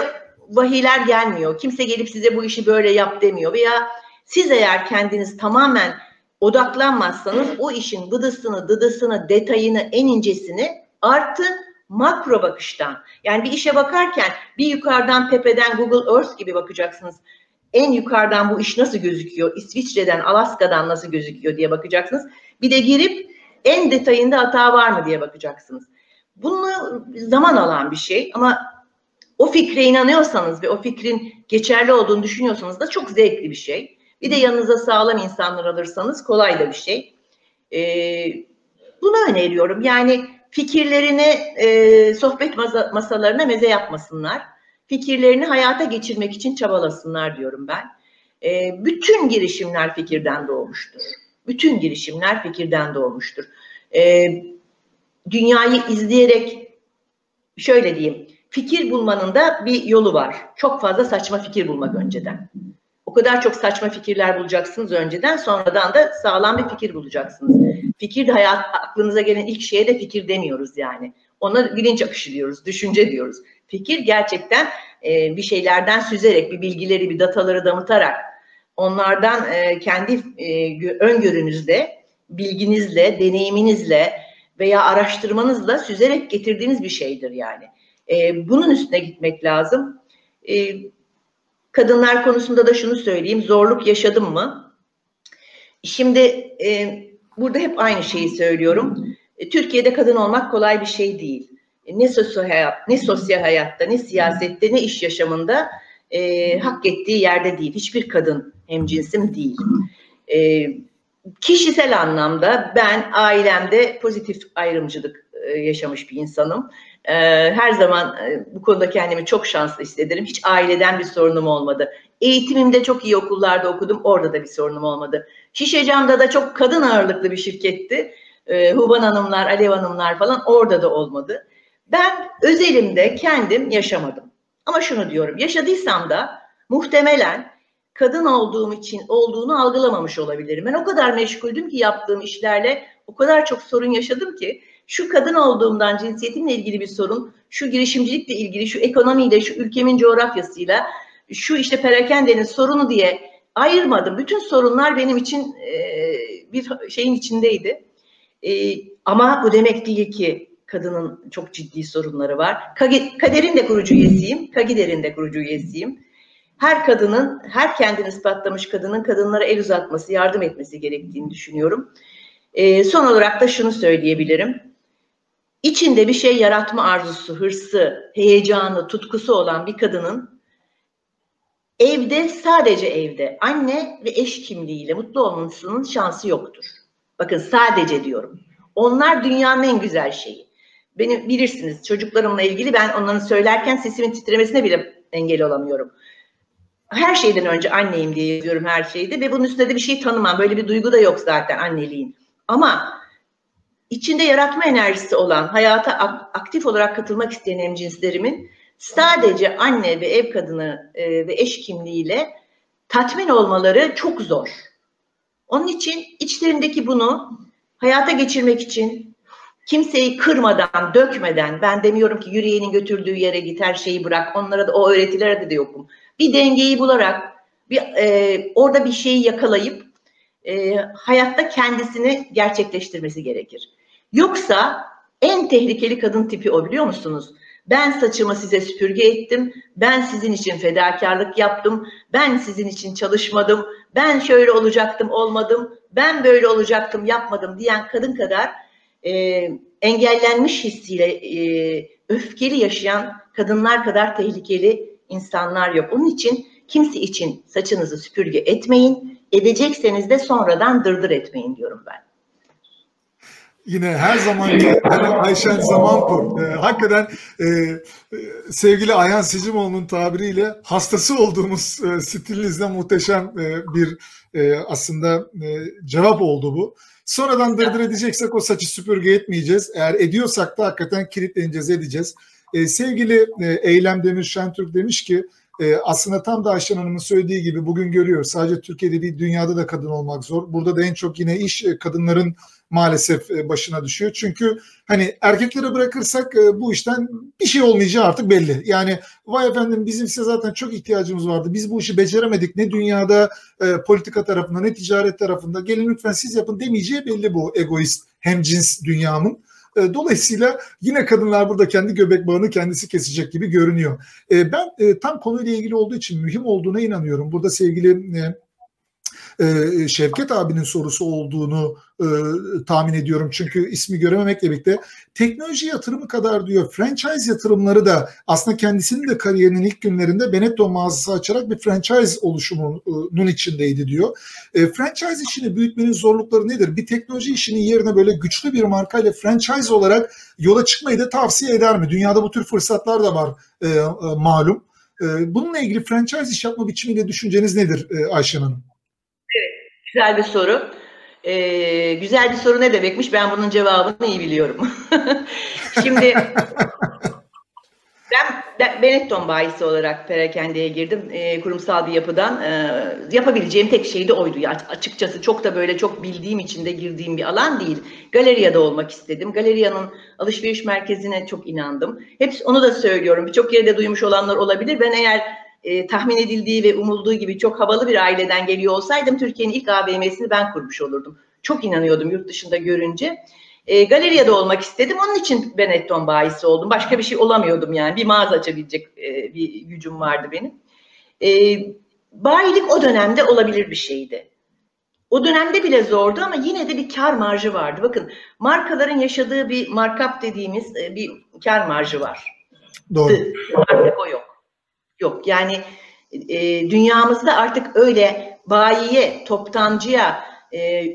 vahiyler gelmiyor, kimse gelip size bu işi böyle yap demiyor veya siz eğer kendiniz tamamen odaklanmazsanız o işin gıdısını, dıdısını, detayını, en incesini artı makro bakıştan. Yani bir işe bakarken bir yukarıdan, tepeden, Google Earth gibi bakacaksınız. En yukarıdan bu iş nasıl gözüküyor, İsviçre'den, Alaska'dan nasıl gözüküyor diye bakacaksınız. Bir de girip en detayında hata var mı diye bakacaksınız. Bunu zaman alan bir şey ama o fikre inanıyorsanız ve o fikrin geçerli olduğunu düşünüyorsanız da çok zevkli bir şey. Bir de yanınıza sağlam insanlar alırsanız kolay da bir şey. Bunu öneriyorum. Yani fikirlerini sohbet masalarına meze yapmasınlar. Fikirlerini hayata geçirmek için çabalasınlar diyorum ben. Bütün girişimler fikirden doğmuştur. Bütün girişimler fikirden doğmuştur. Dünyayı izleyerek şöyle diyeyim. Fikir bulmanın da bir yolu var. Çok fazla saçma fikir bulmak önceden. O kadar çok saçma fikirler bulacaksınız önceden, sonradan da sağlam bir fikir bulacaksınız. Fikir de hayat, aklınıza gelen ilk şeye de fikir demiyoruz yani. Ona bilinç akışı diyoruz, düşünce diyoruz. Fikir gerçekten bir şeylerden süzerek, bir bilgileri, bir dataları damıtarak, onlardan kendi öngörünüzle, bilginizle, deneyiminizle veya araştırmanızla süzerek getirdiğiniz bir şeydir yani. Bunun üstüne gitmek lazım. Kadınlar konusunda da şunu söyleyeyim. Zorluk yaşadım mı? Şimdi burada hep aynı şeyi söylüyorum. Türkiye'de kadın olmak kolay bir şey değil. Ne sosyal hayatta, ne siyasette, ne iş yaşamında hak ettiği yerde değil. Hiçbir kadın hemcinsim değil. Kişisel anlamda ben ailemde pozitif ayrımcılık yaşamış bir insanım. Her zaman bu konuda kendimi çok şanslı hissederim. Hiç aileden bir sorunum olmadı. Eğitimimde çok iyi okullarda okudum. Orada da bir sorunum olmadı. Şişecam'da da çok kadın ağırlıklı bir şirketti. Huban Hanımlar, Alev Hanımlar falan, orada da olmadı. Ben özelimde kendim yaşamadım. Ama şunu diyorum. Yaşadıysam da muhtemelen kadın olduğum için olduğunu algılamamış olabilirim. Ben o kadar meşguldüm ki yaptığım işlerle, o kadar çok sorun yaşadım ki şu kadın olduğumdan cinsiyetimle ilgili bir sorun, şu girişimcilikle ilgili, şu ekonomiyle, şu ülkemin coğrafyasıyla, şu işte perakendenin sorunu diye ayırmadım. Bütün sorunlar benim için bir şeyin içindeydi. Ama bu demek değil ki kadının çok ciddi sorunları var. Kader'in de kurucu üyesiyim. Kagider'in de kurucu üyesiyim. Her kadının, her kendini ispatlamış kadının kadınlara el uzatması, yardım etmesi gerektiğini düşünüyorum. Son olarak da şunu söyleyebilirim. İçinde bir şey yaratma arzusu, hırsı, heyecanı, tutkusu olan bir kadının evde, sadece evde, anne ve eş kimliğiyle mutlu olmasının şansı yoktur. Bakın, sadece diyorum. Onlar dünyanın en güzel şeyi. Beni bilirsiniz, çocuklarımla ilgili ben onların söylerken sesimin titremesine bile engel olamıyorum. Her şeyden önce anneyim diye yazıyorum her şeyde ve bunun üstüne de bir şey tanımam. Böyle bir duygu da yok zaten anneliğin. Ama içinde yaratma enerjisi olan, hayata aktif olarak katılmak isteyen hemcinslerimin sadece anne ve ev kadını ve eş kimliğiyle tatmin olmaları çok zor. Onun için içlerindeki bunu hayata geçirmek için kimseyi kırmadan, dökmeden, ben demiyorum ki yüreğinin götürdüğü yere git, her şeyi bırak, onlara da, o öğretilerde de yokum. Bir dengeyi bularak, orada bir şeyi yakalayıp hayatta kendisini gerçekleştirmesi gerekir. Yoksa en tehlikeli kadın tipi o, biliyor musunuz? Ben saçımı size süpürge ettim, ben sizin için fedakarlık yaptım, ben sizin için çalışmadım, ben şöyle olacaktım olmadım, ben böyle olacaktım yapmadım diyen kadın kadar engellenmiş hissiyle öfkeli yaşayan kadınlar kadar tehlikeli insanlar yok. Onun için kimse için saçınızı süpürge etmeyin, edecekseniz de sonradan dırdır etmeyin diyorum ben. Yine her zamanki Ayşen Zamanpur. Hakikaten sevgili Ayhan Sicimoğlu'nun tabiriyle hastası olduğumuz stilinizle muhteşem bir aslında cevap oldu bu. Sonradan dırdır edeceksek o saçı süpürge etmeyeceğiz. Eğer ediyorsak da hakikaten kilitleneceğiz, edeceğiz. Sevgili Eylem Demir Şentürk demiş ki aslında tam da Ayşen Hanım'ın söylediği gibi bugün görüyoruz. Sadece Türkiye'de değil, dünyada da kadın olmak zor. Burada da en çok yine iş kadınların maalesef başına düşüyor. Çünkü hani erkeklere bırakırsak bu işten bir şey olmayacağı artık belli. Yani vay efendim bizim size zaten çok ihtiyacımız vardı. Biz bu işi beceremedik. Ne dünyada politika tarafında ne ticaret tarafında. Gelin lütfen siz yapın demeyeceği belli bu egoist hemcins dünyamın. Dolayısıyla yine kadınlar burada kendi göbek bağını kendisi kesecek gibi görünüyor. Ben tam konuyla ilgili olduğu için mühim olduğuna inanıyorum. Burada sevgili Şevket abinin sorusu olduğunu tahmin ediyorum. Çünkü ismi görememekle birlikte teknoloji yatırımı kadar diyor franchise yatırımları da aslında kendisinin de kariyerinin ilk günlerinde Benetton mağazası açarak bir franchise oluşumunun içindeydi diyor. Franchise işini büyütmenin zorlukları nedir? Bir teknoloji işinin yerine böyle güçlü bir markayla franchise olarak yola çıkmayı da tavsiye eder mi? Dünyada bu tür fırsatlar da var malum. Bununla ilgili franchise iş yapma biçimiyle düşünceniz nedir Ayşen Hanım? Evet, güzel bir soru. Güzel bir soru ne demekmiş? Ben bunun cevabını iyi biliyorum. Şimdi ben Benetton bayisi olarak perakendeye girdim. Kurumsal bir yapıdan. Yapabileceğim tek şey de oydu. Ya, açıkçası çok da böyle çok bildiğim için de girdiğim bir alan değil. Galeriyada olmak istedim. Galeriyanın alışveriş merkezine çok inandım. Hepsi, onu da söylüyorum. Birçok yerde duymuş olanlar olabilir. Ben eğer tahmin edildiği ve umulduğu gibi çok havalı bir aileden geliyor olsaydım Türkiye'nin ilk AVM'sini ben kurmuş olurdum. Çok inanıyordum yurt dışında görünce. Galeriyada olmak istedim. Onun için Benetton bayisi oldum. Başka bir şey olamıyordum yani. Bir mağaza açabilecek bir gücüm vardı benim. Bayilik o dönemde olabilir bir şeydi. O dönemde bile zordu ama yine de bir kar marjı vardı. Bakın markaların yaşadığı bir markup dediğimiz bir kar marjı var. Doğru. Artık o yok. Yok yani dünyamızda artık öyle bayiye, toptancıya,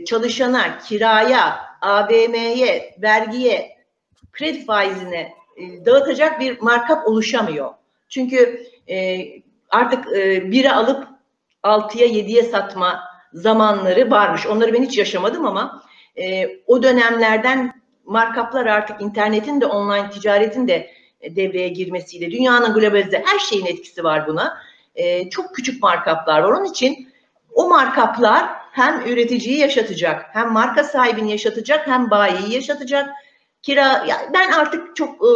çalışana, kiraya, AVM'ye, vergiye, kredi faizine dağıtacak bir markup oluşamıyor. Çünkü artık 1'e alıp 6'ya 7'ye satma zamanları varmış. Onları ben hiç yaşamadım ama o dönemlerden markuplar artık internetin de online ticaretin de devreye girmesiyle, dünyanın globalize her şeyin etkisi var buna. Çok küçük markuplar var. Onun için o markuplar hem üreticiyi yaşatacak, hem marka sahibini yaşatacak, hem bayiyi yaşatacak. Ben artık çok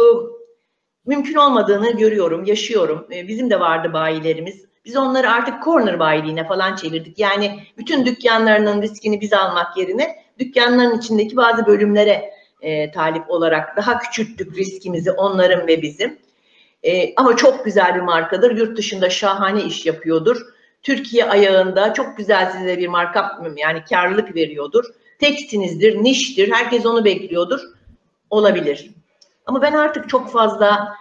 mümkün olmadığını görüyorum, yaşıyorum. Bizim de vardı bayilerimiz. Biz onları artık corner bayiliğine falan çevirdik. Yani bütün dükkanlarının riskini biz almak yerine dükkanların içindeki bazı bölümlere talip olarak daha küçülttük riskimizi onların ve bizim. Ama çok güzel bir markadır. Yurt dışında şahane iş yapıyordur. Türkiye ayağında çok güzel size bir marka yani karlılık veriyordur. Teksinizdir, niştir. Herkes onu bekliyordur. Olabilir. Ama ben artık çok fazla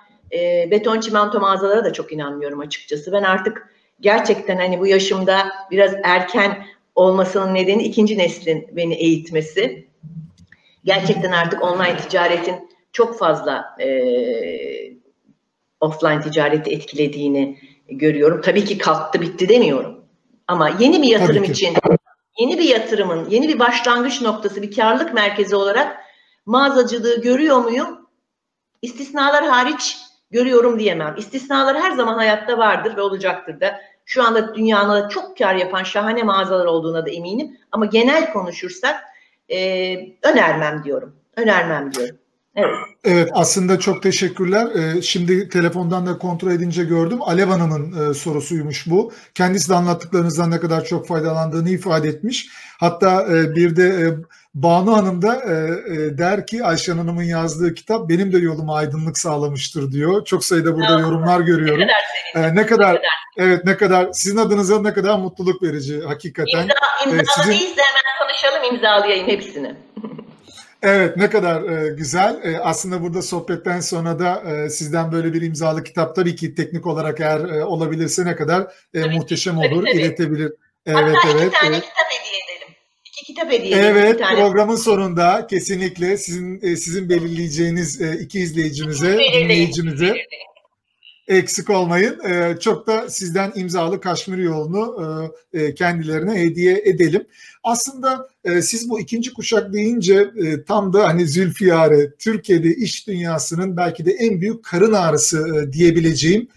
beton çimento mağazalara da çok inanmıyorum açıkçası. Ben artık gerçekten hani bu yaşımda biraz erken olmasının nedeni ikinci neslin beni eğitmesi. Gerçekten artık online ticaretin çok fazla offline ticareti etkilediğini görüyorum. Tabii ki kalktı bitti demiyorum. Ama yeni bir yatırım için, yeni bir yatırımın, yeni bir başlangıç noktası, bir karlılık merkezi olarak mağazacılığı görüyor muyum? İstisnalar hariç görüyorum diyemem. İstisnalar her zaman hayatta vardır ve olacaktır da. Şu anda dünyada çok kar yapan şahane mağazalar olduğuna da eminim. Ama genel konuşursak önermem diyorum. Önermem diyorum. Evet. Evet, aslında çok teşekkürler. Şimdi telefondan da kontrol edince gördüm. Alev Hanım'ın sorusuymuş bu. Kendisi de anlattıklarınızdan ne kadar çok faydalandığını ifade etmiş. Hatta bir de Banu Hanım da der ki Ayşen Hanım'ın yazdığı kitap benim de yoluma aydınlık sağlamıştır diyor. Çok sayıda burada yorumlar görüyorum. Ne kadar sizin adınıza ne kadar mutluluk verici hakikaten. İmzalayayız da hemen konuşalım, imzalayayım hepsini. Evet, ne kadar güzel. Aslında burada sohbetten sonra da sizden böyle bir imzalı kitap tabii ki teknik olarak eğer olabilirse ne kadar muhteşem olur, tabii. İletebilir. Hatta iki tane kitap hediye edelim. İki kitap hediye edelim. Evet, programın sonunda kesinlikle sizin belirleyeceğiniz iki izleyicimize, dinleyicimize eksik olmayın. Çok da sizden imzalı Kaşmir Yolu'nu kendilerine hediye edelim. Aslında siz bu ikinci kuşak deyince tam da hani Zülfiyare, Türkiye'de iş dünyasının belki de en büyük karın ağrısı diyebileceğim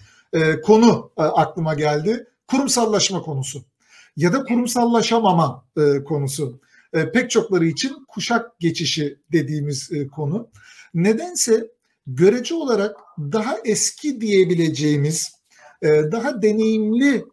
konu aklıma geldi. Kurumsallaşma konusu ya da kurumsallaşamama konusu. Pek çokları için kuşak geçişi dediğimiz konu. Nedense görece olarak daha eski diyebileceğimiz, daha deneyimli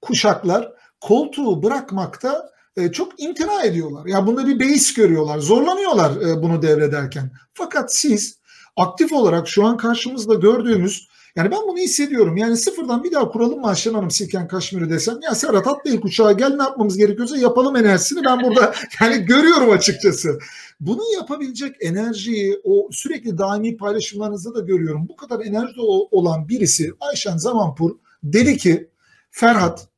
kuşaklar koltuğu bırakmakta çok imtina ediyorlar. Ya bunda bir beis görüyorlar, zorlanıyorlar bunu devrederken. Fakat siz aktif olarak şu an karşımızda gördüğümüz, yani ben bunu hissediyorum. Yani sıfırdan bir daha kuralım mı Ayşen Hanım Silken Kashmir'i desem? Ya Serhat atla ilk uçağa gel, ne yapmamız gerekiyorsa yapalım enerjisini ben burada yani görüyorum açıkçası. Bunu yapabilecek enerjiyi o sürekli daimi paylaşımlarınızda da görüyorum. Bu kadar enerji olan birisi Ayşen Zamanpur dedi ki Ferhat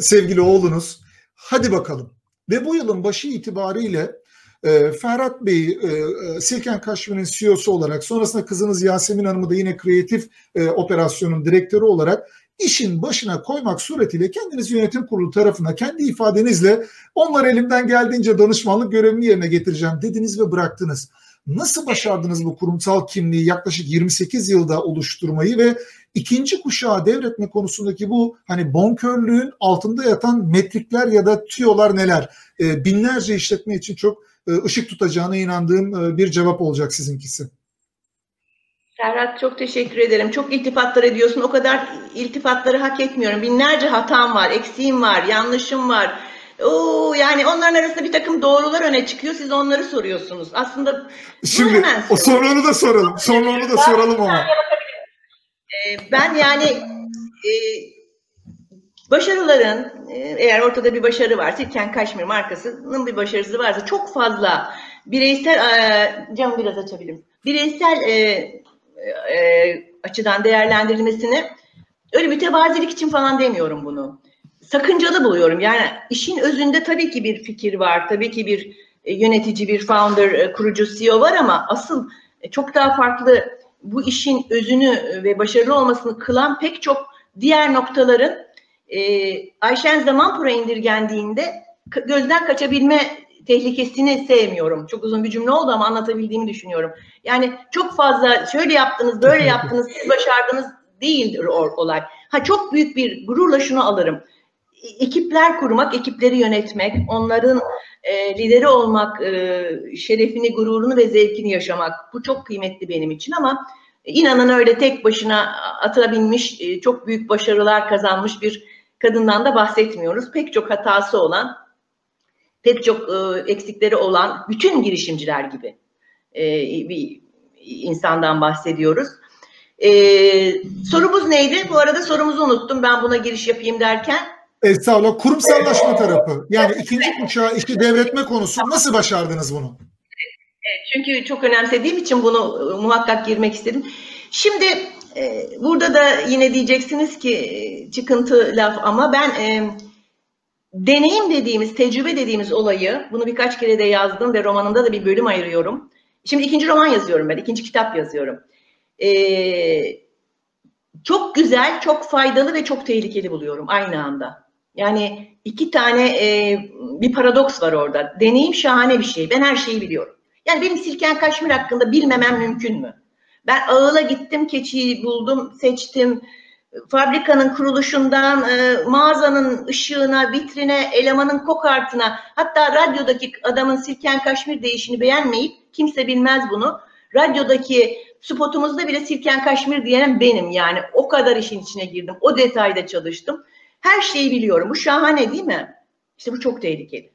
sevgili oğlunuz hadi bakalım. Ve bu yılın başı itibariyle Ferhat Bey, Silken Kashmir'in CEO'su olarak, sonrasında kızınız Yasemin Hanım'ı da yine kreatif operasyonun direktörü olarak işin başına koymak suretiyle kendinizi yönetim kurulu tarafına kendi ifadenizle onları elimden geldiğince danışmanlık görevimi yerine getireceğim dediniz ve bıraktınız. Nasıl başardınız bu kurumsal kimliği yaklaşık 28 yılda oluşturmayı ve ikinci kuşağa devretme konusundaki bu hani bonkörlüğün altında yatan metrikler ya da tüyolar neler? Binlerce işletme için çok ışık tutacağına inandığım bir cevap olacak sizinkisi. Serhat çok teşekkür ederim. Çok iltifatlar ediyorsun. O kadar iltifatları hak etmiyorum. Binlerce hatam var, eksiğim var, yanlışım var. Yani onların arasında bir takım doğrular öne çıkıyor. Siz onları soruyorsunuz. Aslında şimdi o sorunu da soralım. Sorunu da soralım ama. Ben yani başarıların, eğer ortada bir başarı varsa, Silken Kashmir markasının bir başarısı varsa çok fazla bireysel, camı biraz açabilirim, bireysel açıdan değerlendirilmesini öyle mütevazilik için falan demiyorum bunu. Sakıncalı buluyorum. Yani işin özünde tabii ki bir fikir var, tabii ki bir yönetici, bir founder, kurucu, CEO var ama asıl çok daha farklı bu işin özünü ve başarılı olmasını kılan pek çok diğer noktaların Ayşen Zamanpur'a indirgendiğinde gözden kaçabilme tehlikesini sevmiyorum. Çok uzun bir cümle oldu ama anlatabildiğimi düşünüyorum. Yani çok fazla şöyle yaptınız, böyle yaptınız, siz başardınız değildir olay. Çok büyük bir gururla şunu alırım. Ekipler kurmak, ekipleri yönetmek, onların lideri olmak, şerefini, gururunu ve zevkini yaşamak. Bu çok kıymetli benim için ama inanın öyle tek başına atabilmiş, çok büyük başarılar kazanmış bir kadından da bahsetmiyoruz. Pek çok hatası olan, pek çok eksikleri olan bütün girişimciler gibi bir insandan bahsediyoruz. Sorumuz neydi? Bu arada sorumuzu unuttum ben buna giriş yapayım derken. Estağfurullah, kurumsallaşma tarafı. Yani ikinci kuşağı işi devretme konusu. Nasıl başardınız bunu? Çünkü çok önemsediğim için bunu muhakkak girmek istedim. Şimdi burada da yine diyeceksiniz ki çıkıntı laf ama ben deneyim dediğimiz, tecrübe dediğimiz olayı, bunu birkaç kere de yazdım ve romanımda da bir bölüm ayırıyorum. Şimdi ikinci roman yazıyorum ben, ikinci kitap yazıyorum. Çok güzel, çok faydalı ve çok tehlikeli buluyorum aynı anda. Yani iki tane bir paradoks var orada. Deneyim şahane bir şey. Ben her şeyi biliyorum. Yani benim Silken Kashmir hakkında bilmemem mümkün mü? Ben ağıla gittim, keçiyi buldum, seçtim. Fabrikanın kuruluşundan, mağazanın ışığına, vitrine, elemanın kokartına, hatta radyodaki adamın Silken Kashmir değişini beğenmeyip, kimse bilmez bunu, radyodaki spotumuzda bile Silken Kashmir diyen benim. Yani o kadar işin içine girdim, o detayda çalıştım. Her şeyi biliyorum. Bu şahane değil mi? İşte bu çok tehlikeli.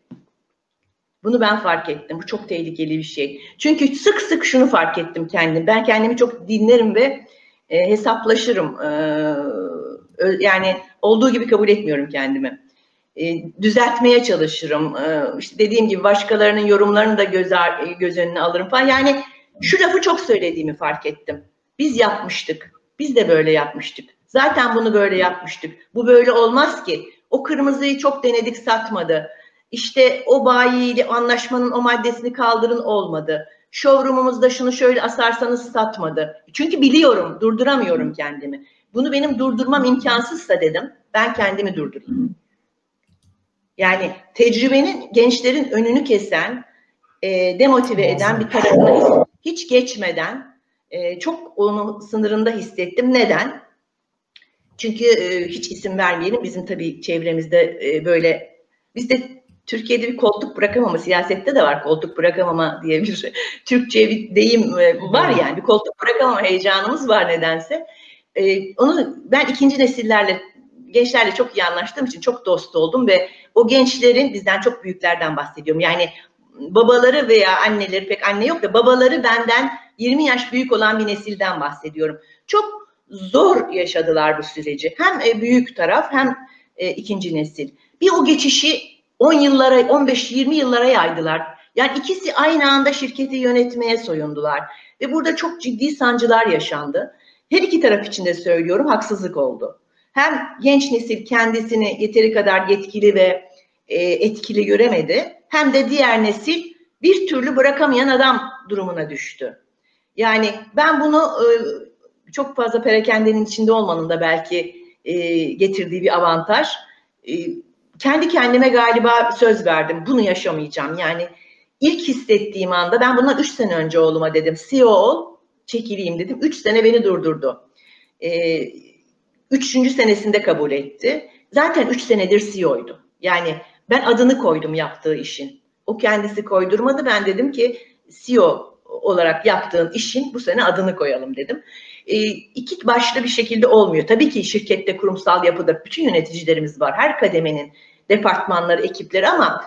Bunu ben fark ettim. Bu çok tehlikeli bir şey. Çünkü sık sık şunu fark ettim kendim. Ben kendimi çok dinlerim ve hesaplaşırım. Yani olduğu gibi kabul etmiyorum kendimi. Düzeltmeye çalışırım. İşte dediğim gibi başkalarının yorumlarını da göz önüne alırım falan. Yani şu lafı çok söylediğimi fark ettim. Biz yapmıştık. Biz de böyle yapmıştık. Zaten bunu böyle yapmıştık. Bu böyle olmaz ki. O kırmızıyı çok denedik, satmadı. İşte o bayiyle anlaşmanın o maddesini kaldırın, olmadı. Showroom'umuzda şunu şöyle asarsanız, satmadı. Çünkü biliyorum, durduramıyorum kendimi. Bunu benim durdurmam imkansızsa dedim, ben kendimi durdurayım. Yani tecrübenin, gençlerin önünü kesen, demotive eden bir tarafına hiç geçmeden çok onun sınırında hissettim. Neden? Çünkü hiç isim vermeyelim. Bizim tabii çevremizde böyle, bizde Türkiye'de bir koltuk bırakamama, siyasette de var koltuk bırakamama diye bir Türkçe bir deyim var yani. Bir koltuk bırakamama heyecanımız var nedense. Onu ben ikinci nesillerle, gençlerle çok iyi anlaştığım için çok dost oldum ve o gençlerin, bizden çok büyüklerden bahsediyorum. Yani babaları veya anneleri, pek anne yok da babaları benden 20 yaş büyük olan bir nesilden bahsediyorum. Çok zor yaşadılar bu süreci. Hem büyük taraf hem ikinci nesil. Bir o geçişi 10 yıllara, 15-20 yıllara yaydılar. Yani ikisi aynı anda şirketi yönetmeye soyundular. Ve burada çok ciddi sancılar yaşandı. Her iki taraf için de söylüyorum, haksızlık oldu. Hem genç nesil kendisini yeteri kadar yetkili ve etkili göremedi. Hem de diğer nesil bir türlü bırakamayan adam durumuna düştü. Yani ben bunu... Çok fazla perakendenin içinde olmanın da belki getirdiği bir avantaj. Kendi kendime galiba söz verdim. Bunu yaşamayacağım. Yani ilk hissettiğim anda, ben bundan 3 sene önce oğluma dedim. CEO ol, çekileyim dedim. 3 sene beni durdurdu. 3. senesinde kabul etti. Zaten 3 senedir CEO'ydu. Yani ben adını koydum yaptığı işin. O kendisi koydurmadı. Ben dedim ki CEO olarak yaptığın işin bu sene adını koyalım dedim. İki başlı bir şekilde olmuyor. Tabii ki şirkette, kurumsal yapıda bütün yöneticilerimiz var. Her kademenin departmanları, ekipleri, ama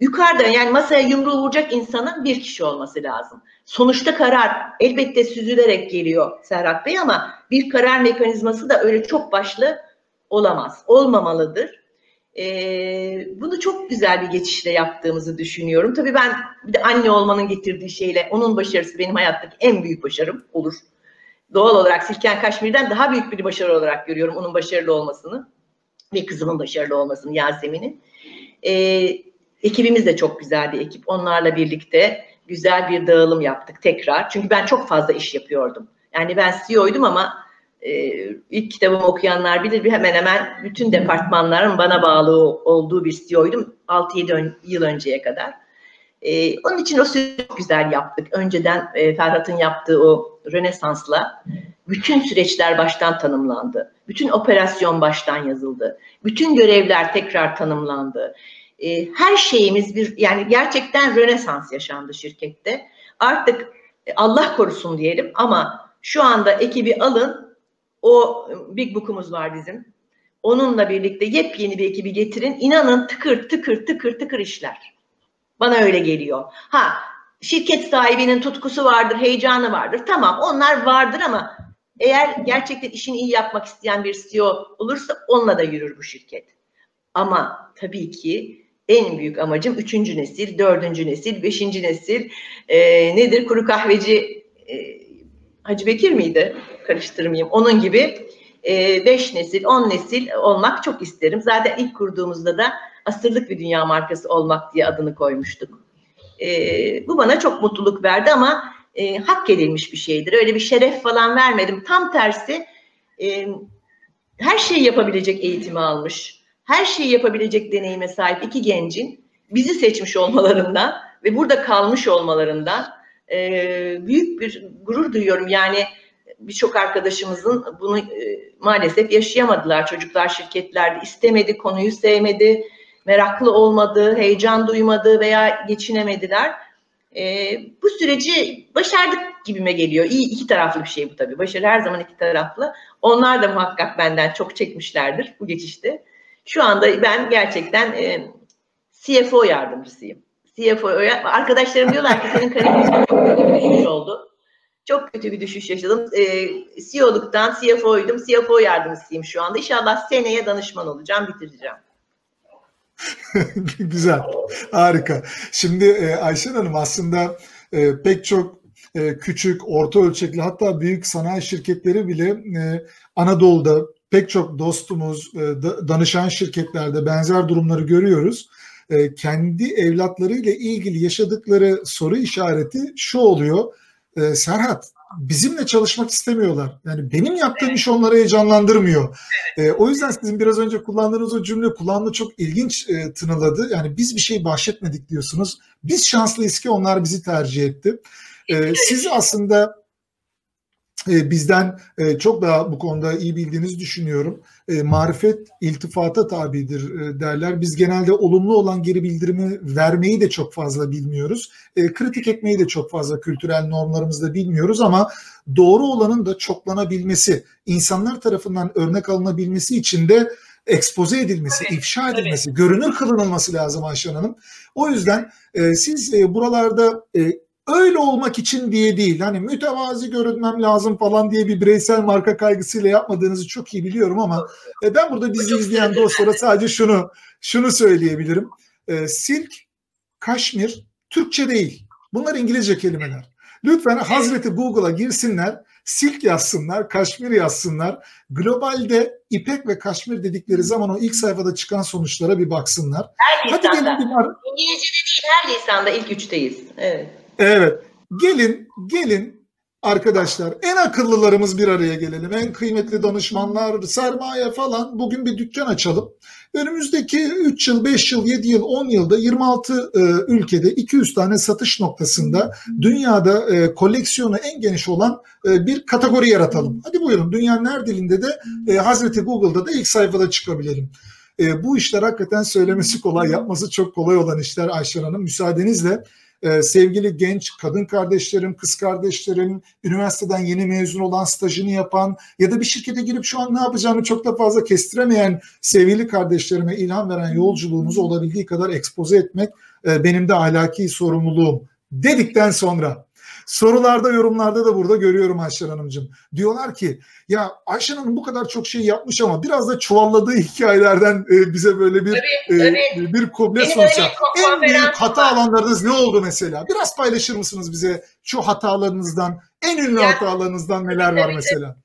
yukarıda, yani masaya yumruğu vuracak insanın bir kişi olması lazım. Sonuçta karar elbette süzülerek geliyor Serhat Bey, ama bir karar mekanizması da öyle çok başlı olamaz. Olmamalıdır. Bunu çok güzel bir geçişle yaptığımızı düşünüyorum. Tabii ben bir de anne olmanın getirdiği şeyle, onun başarısı benim hayattaki en büyük başarım olur. Doğal olarak Silken Kashmir'den daha büyük bir başarı olarak görüyorum onun başarılı olmasını ve kızımın başarılı olmasını, Yasemin'in. Ekibimiz de çok güzel bir ekip. Onlarla birlikte güzel bir dağılım yaptık tekrar. Çünkü ben çok fazla iş yapıyordum. Yani ben CEO'ydum ama ilk kitabımı okuyanlar bilir, hemen hemen bütün departmanların bana bağlı olduğu bir CEO'ydum 6-7 yıl önceye kadar. Onun için o süreci çok güzel yaptık. Önceden Ferhat'ın yaptığı o Rönesans'la bütün süreçler baştan tanımlandı. Bütün operasyon baştan yazıldı. Bütün görevler tekrar tanımlandı. Her şeyimiz bir, yani gerçekten Rönesans yaşandı şirkette. Artık Allah korusun diyelim ama şu anda ekibi alın. O Big Book'umuz var bizim. Onunla birlikte yepyeni bir ekibi getirin. İnanın tıkır tıkır tıkır tıkır işler. Bana öyle geliyor. Ha, şirket sahibinin tutkusu vardır, heyecanı vardır. Tamam, onlar vardır ama eğer gerçekten işini iyi yapmak isteyen bir CEO olursa onunla da yürür bu şirket. Ama tabii ki en büyük amacım 3. nesil, 4. nesil, 5. nesil nedir? Kuru kahveci Hacı Bekir miydi? Karıştırmayayım. Onun gibi 5 nesil, 10 nesil olmak çok isterim. Zaten ilk kurduğumuzda da asırlık bir dünya markası olmak diye adını koymuştuk. Bu bana çok mutluluk verdi ama hak edilmiş bir şeydir. Öyle bir şeref falan vermedim. Tam tersi her şeyi yapabilecek eğitimi almış. her şeyi yapabilecek deneyime sahip iki gencin bizi seçmiş olmalarından ve burada kalmış olmalarından büyük bir gurur duyuyorum. Yani birçok arkadaşımızın bunu maalesef yaşayamadılar. Çocuklar şirketlerde istemedi, konuyu sevmedi, meraklı olmadı, heyecan duymadı veya geçinemediler. Bu süreci başardık gibime geliyor. İyi, iki taraflı bir şey bu tabii. Başarı her zaman iki taraflı. Onlar da muhakkak benden çok çekmişlerdir bu geçişte. Şu anda ben gerçekten CFO yardımcısıyım. Arkadaşlarım diyorlar ki senin kariyerin çok kötü bir düşüş oldu. Çok kötü bir düşüş yaşadım. CEO'luktan CFO'ydum. CFO yardımcısıyım şu anda. İnşallah seneye danışman olacağım, bitireceğim. Güzel, harika. Şimdi Ayşen Hanım aslında pek çok küçük, orta ölçekli hatta büyük sanayi şirketleri bile Anadolu'da pek çok dostumuz, danışan şirketlerde benzer durumları görüyoruz. Kendi evlatlarıyla ilgili yaşadıkları soru işareti şu oluyor. Serhat, bizimle çalışmak istemiyorlar. Yani benim yaptığım iş onları heyecanlandırmıyor. O yüzden sizin biraz önce kullandığınız o cümle kulağımda çok ilginç tınıladı. Yani biz bir şey bahşetmedik diyorsunuz. Biz şanslıyız ki onlar bizi tercih etti. Siz aslında bizden çok daha bu konuda iyi bildiğinizi düşünüyorum. Marifet iltifata tabidir derler. Biz genelde olumlu olan geri bildirimi vermeyi de çok fazla bilmiyoruz. Kritik etmeyi de çok fazla kültürel normlarımızda bilmiyoruz ama doğru olanın da çoklanabilmesi, insanlar tarafından örnek alınabilmesi için de ekspoze edilmesi, evet, ifşa edilmesi, evet, görünür kılınılması lazım Ayşen Hanım. O yüzden siz buralarda öyle olmak için diye değil, hani mütevazi görünmem lazım falan diye bir bireysel marka kaygısıyla yapmadığınızı çok iyi biliyorum ama ben burada bizi izleyen dostlara sadece şunu söyleyebilirim. Silk, Kashmir Türkçe değil. Bunlar İngilizce kelimeler. Lütfen Hazreti Google'a girsinler, silk yazsınlar, Kashmir yazsınlar. Globalde İpek ve Kashmir dedikleri zaman o ilk sayfada çıkan sonuçlara bir baksınlar. Her lisanda. Hadi gelin bir... İngilizce'de değil, her lisanda ilk üçteyiz. Evet. Evet, gelin arkadaşlar, en akıllılarımız bir araya gelelim, en kıymetli danışmanlar, sermaye falan, bugün bir dükkan açalım. Önümüzdeki 3 yıl, 5 yıl, 7 yıl, 10 yılda 26 ülkede 200 tane satış noktasında dünyada koleksiyonu en geniş olan bir kategori yaratalım. Hadi buyurun, dünyanın her dilinde de Hazreti Google'da da ilk sayfada çıkabilelim. Bu işler hakikaten söylemesi kolay, yapması çok kolay olan işler Ayşen Hanım. Müsaadenizle sevgili genç kadın kardeşlerim, kız kardeşlerim, üniversiteden yeni mezun olan, stajını yapan ya da bir şirkete girip şu an ne yapacağını çok da fazla kestiremeyen sevgili kardeşlerime ilham veren yolculuğunuzu olabildiği kadar ekspoze etmek benim de ahlaki sorumluluğum dedikten sonra sorularda, yorumlarda da burada görüyorum Ayşen Hanımcığım. Diyorlar ki ya Ayşen Hanım bu kadar çok şey yapmış ama biraz da çuvalladığı hikayelerden bize böyle bir bir kuble sunacak. En büyük hata alanlarınız ne oldu mesela? Biraz paylaşır mısınız bize şu hatalarınızdan, en ünlü hatalarınızdan neler var mesela?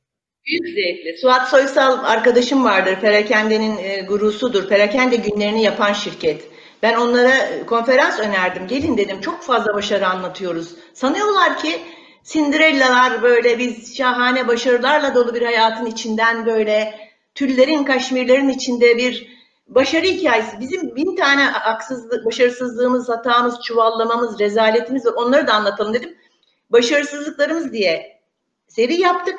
Büyük zevkli. Suat Soysal arkadaşım vardır. Perakende'nin gurusudur. Perakende günlerini yapan şirket. Ben onlara konferans önerdim. Gelin dedim, çok fazla başarı anlatıyoruz. Sanıyorlar ki Cinderella'lar böyle, biz şahane başarılarla dolu bir hayatın içinden böyle tüllerin, kaşmirlerin içinde bir başarı hikayesi. Bizim 1000 tane haksızlık, başarısızlığımız, hatamız, çuvallamamız, rezaletimiz var. Onları da anlatalım dedim. Başarısızlıklarımız diye seri yaptık.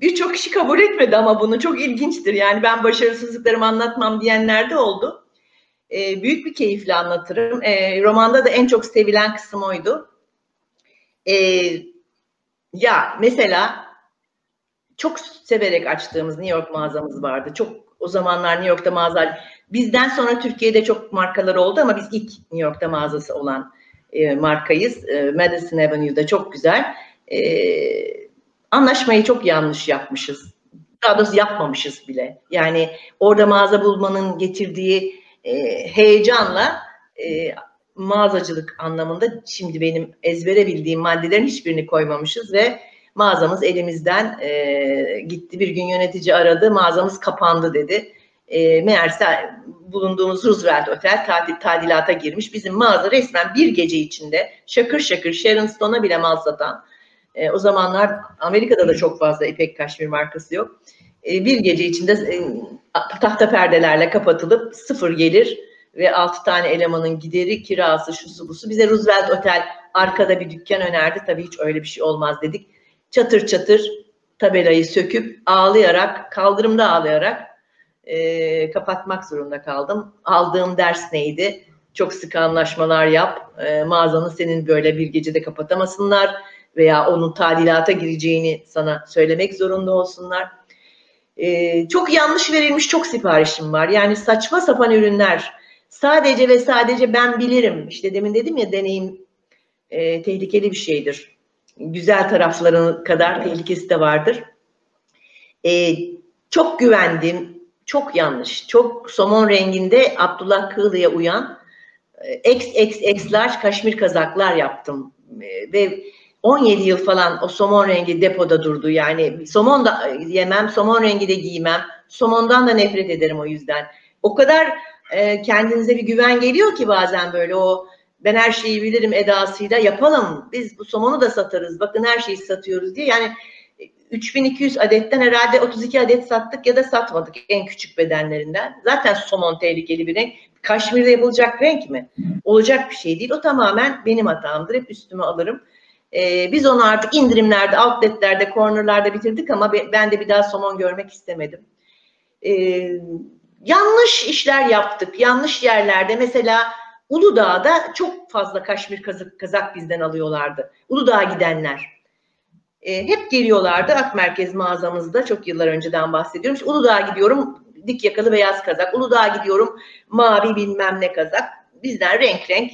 Birçok kişi kabul etmedi ama bunu, çok ilginçtir. Yani ben başarısızlıklarımı anlatmam diyenler de oldu. Büyük bir keyifle anlatırım. Romanda da en çok sevilen kısım oydu. Ya mesela çok severek açtığımız New York mağazamız vardı. Çok o zamanlar New York'ta mağaza. Bizden sonra Türkiye'de çok markalar oldu ama biz ilk New York'ta mağazası olan markayız. Madison Avenue'da çok güzel. Anlaşmayı çok yanlış yapmışız. Daha doğrusu yapmamışız bile. Yani orada mağaza bulmanın getirdiği heyecanla mağazacılık anlamında şimdi benim ezbere bildiğim maddelerin hiçbirini koymamışız ve mağazamız elimizden gitti. Bir gün yönetici aradı, mağazamız kapandı dedi. Meğerse bulunduğumuz Roosevelt Otel tadilata girmiş. Bizim mağaza resmen bir gece içinde şakır şakır Sharon Stone'a bile mal satan, o zamanlar Amerika'da da çok fazla İpek Kaşmir markası yok. Bir gece içinde tahta perdelerle kapatılıp sıfır gelir ve 6 tane elemanın gideri, kirası, şusu busu. Bize Roosevelt Otel arkada bir dükkan önerdi. Tabii hiç öyle bir şey olmaz dedik. Çatır çatır tabelayı söküp ağlayarak, kaldırımda ağlayarak kapatmak zorunda kaldım. Aldığım ders neydi? Çok sık anlaşmalar yap. Mağazanı senin böyle bir gecede kapatamasınlar veya onun tadilata gireceğini sana söylemek zorunda olsunlar. Çok yanlış verilmiş çok siparişim var. Yani saçma sapan ürünler. Sadece ve sadece ben bilirim. İşte demin dedim ya, deneyim tehlikeli bir şeydir. Güzel tarafları kadar tehlikesi de vardır. Çok güvendiğim, çok yanlış, çok somon renginde Abdullah Kığlı'ya uyan XXX'lar kaşmir kazaklar yaptım. Ve 17 yıl falan o somon rengi depoda durdu. Yani somon da yemem, somon rengi de giymem. Somondan da nefret ederim o yüzden. O kadar kendinize bir güven geliyor ki bazen böyle o ben her şeyi bilirim edasıyla yapalım. Biz bu somonu da satarız. Bakın her şeyi satıyoruz diye. Yani 3200 adetten herhalde 32 adet sattık ya da satmadık en küçük bedenlerinden. Zaten somon tehlikeli bir renk. Kaşmir'de yapılacak renk mi? Olacak bir şey değil. O tamamen benim hatamdır. Hep üstüme alırım. Biz onu artık indirimlerde, outletlerde, cornerlarda bitirdik ama ben de bir daha somon görmek istemedim. Yanlış işler yaptık. Yanlış yerlerde mesela Uludağ'da çok fazla kaşmir kazak bizden alıyorlardı. Uludağ'a gidenler. Hep geliyorlardı. Ak Merkez mağazamızda çok yıllar önceden bahsediyorum. İşte Uludağ'a gidiyorum dik yakalı beyaz kazak. Uludağ'a gidiyorum mavi bilmem ne kazak. Bizden renk renk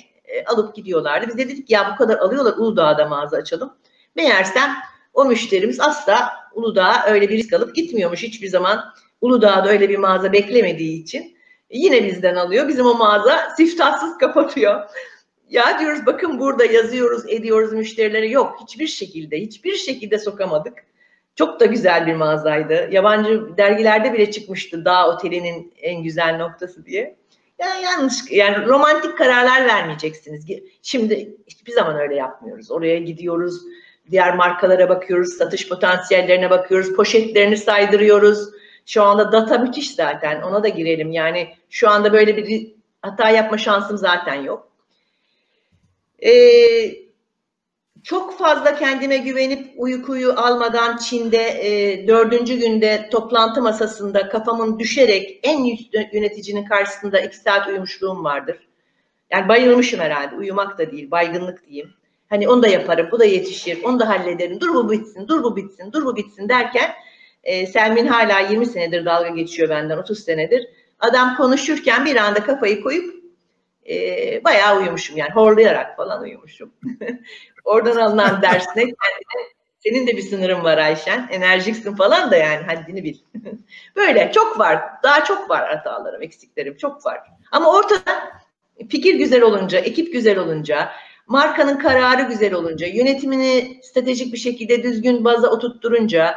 alıp gidiyorlardı. Biz de dedik ya bu kadar alıyorlar, Uludağ'da mağaza açalım. Meğersem o müşterimiz asla Uludağ'a öyle bir risk alıp gitmiyormuş hiçbir zaman. Uludağ'da öyle bir mağaza beklemediği için yine bizden alıyor. Bizim o mağaza siftahsız kapatıyor. Ya diyoruz bakın burada yazıyoruz, ediyoruz müşterilere. Yok, hiçbir şekilde sokamadık. Çok da güzel bir mağazaydı. Yabancı dergilerde bile çıkmıştı Dağ Oteli'nin en güzel noktası diye. Yani yanlış, yani romantik kararlar vermeyeceksiniz. Şimdi hiçbir zaman öyle yapmıyoruz. Oraya gidiyoruz, diğer markalara bakıyoruz, satış potansiyellerine bakıyoruz, poşetlerini saydırıyoruz. Şu anda data müthiş zaten, ona da girelim. Yani şu anda böyle bir hata yapma şansım zaten yok. Çok fazla kendime güvenip uykuyu almadan Çin'de 4. günde toplantı masasında kafamın düşerek en üst yöneticinin karşısında 2 saat uyumuşluğum vardır. Yani bayılmışım herhalde, uyumak da değil, baygınlık diyeyim. Hani onu da yaparım, bu da yetişir, onu da hallederim, dur bu bitsin derken Selmin hala 20 senedir dalga geçiyor benden, 30 senedir. Adam konuşurken bir anda kafayı koyup bayağı uyumuşum, yani horlayarak falan uyumuşum. Oradan alınan dersine kendine, senin de bir sınırın var Ayşen, enerjiksin falan da yani haddini bil. Böyle çok var, daha çok var hatalarım, eksiklerim çok var. Ama ortada fikir güzel olunca, ekip güzel olunca, markanın kararı güzel olunca, yönetimini stratejik bir şekilde düzgün baza oturtturunca,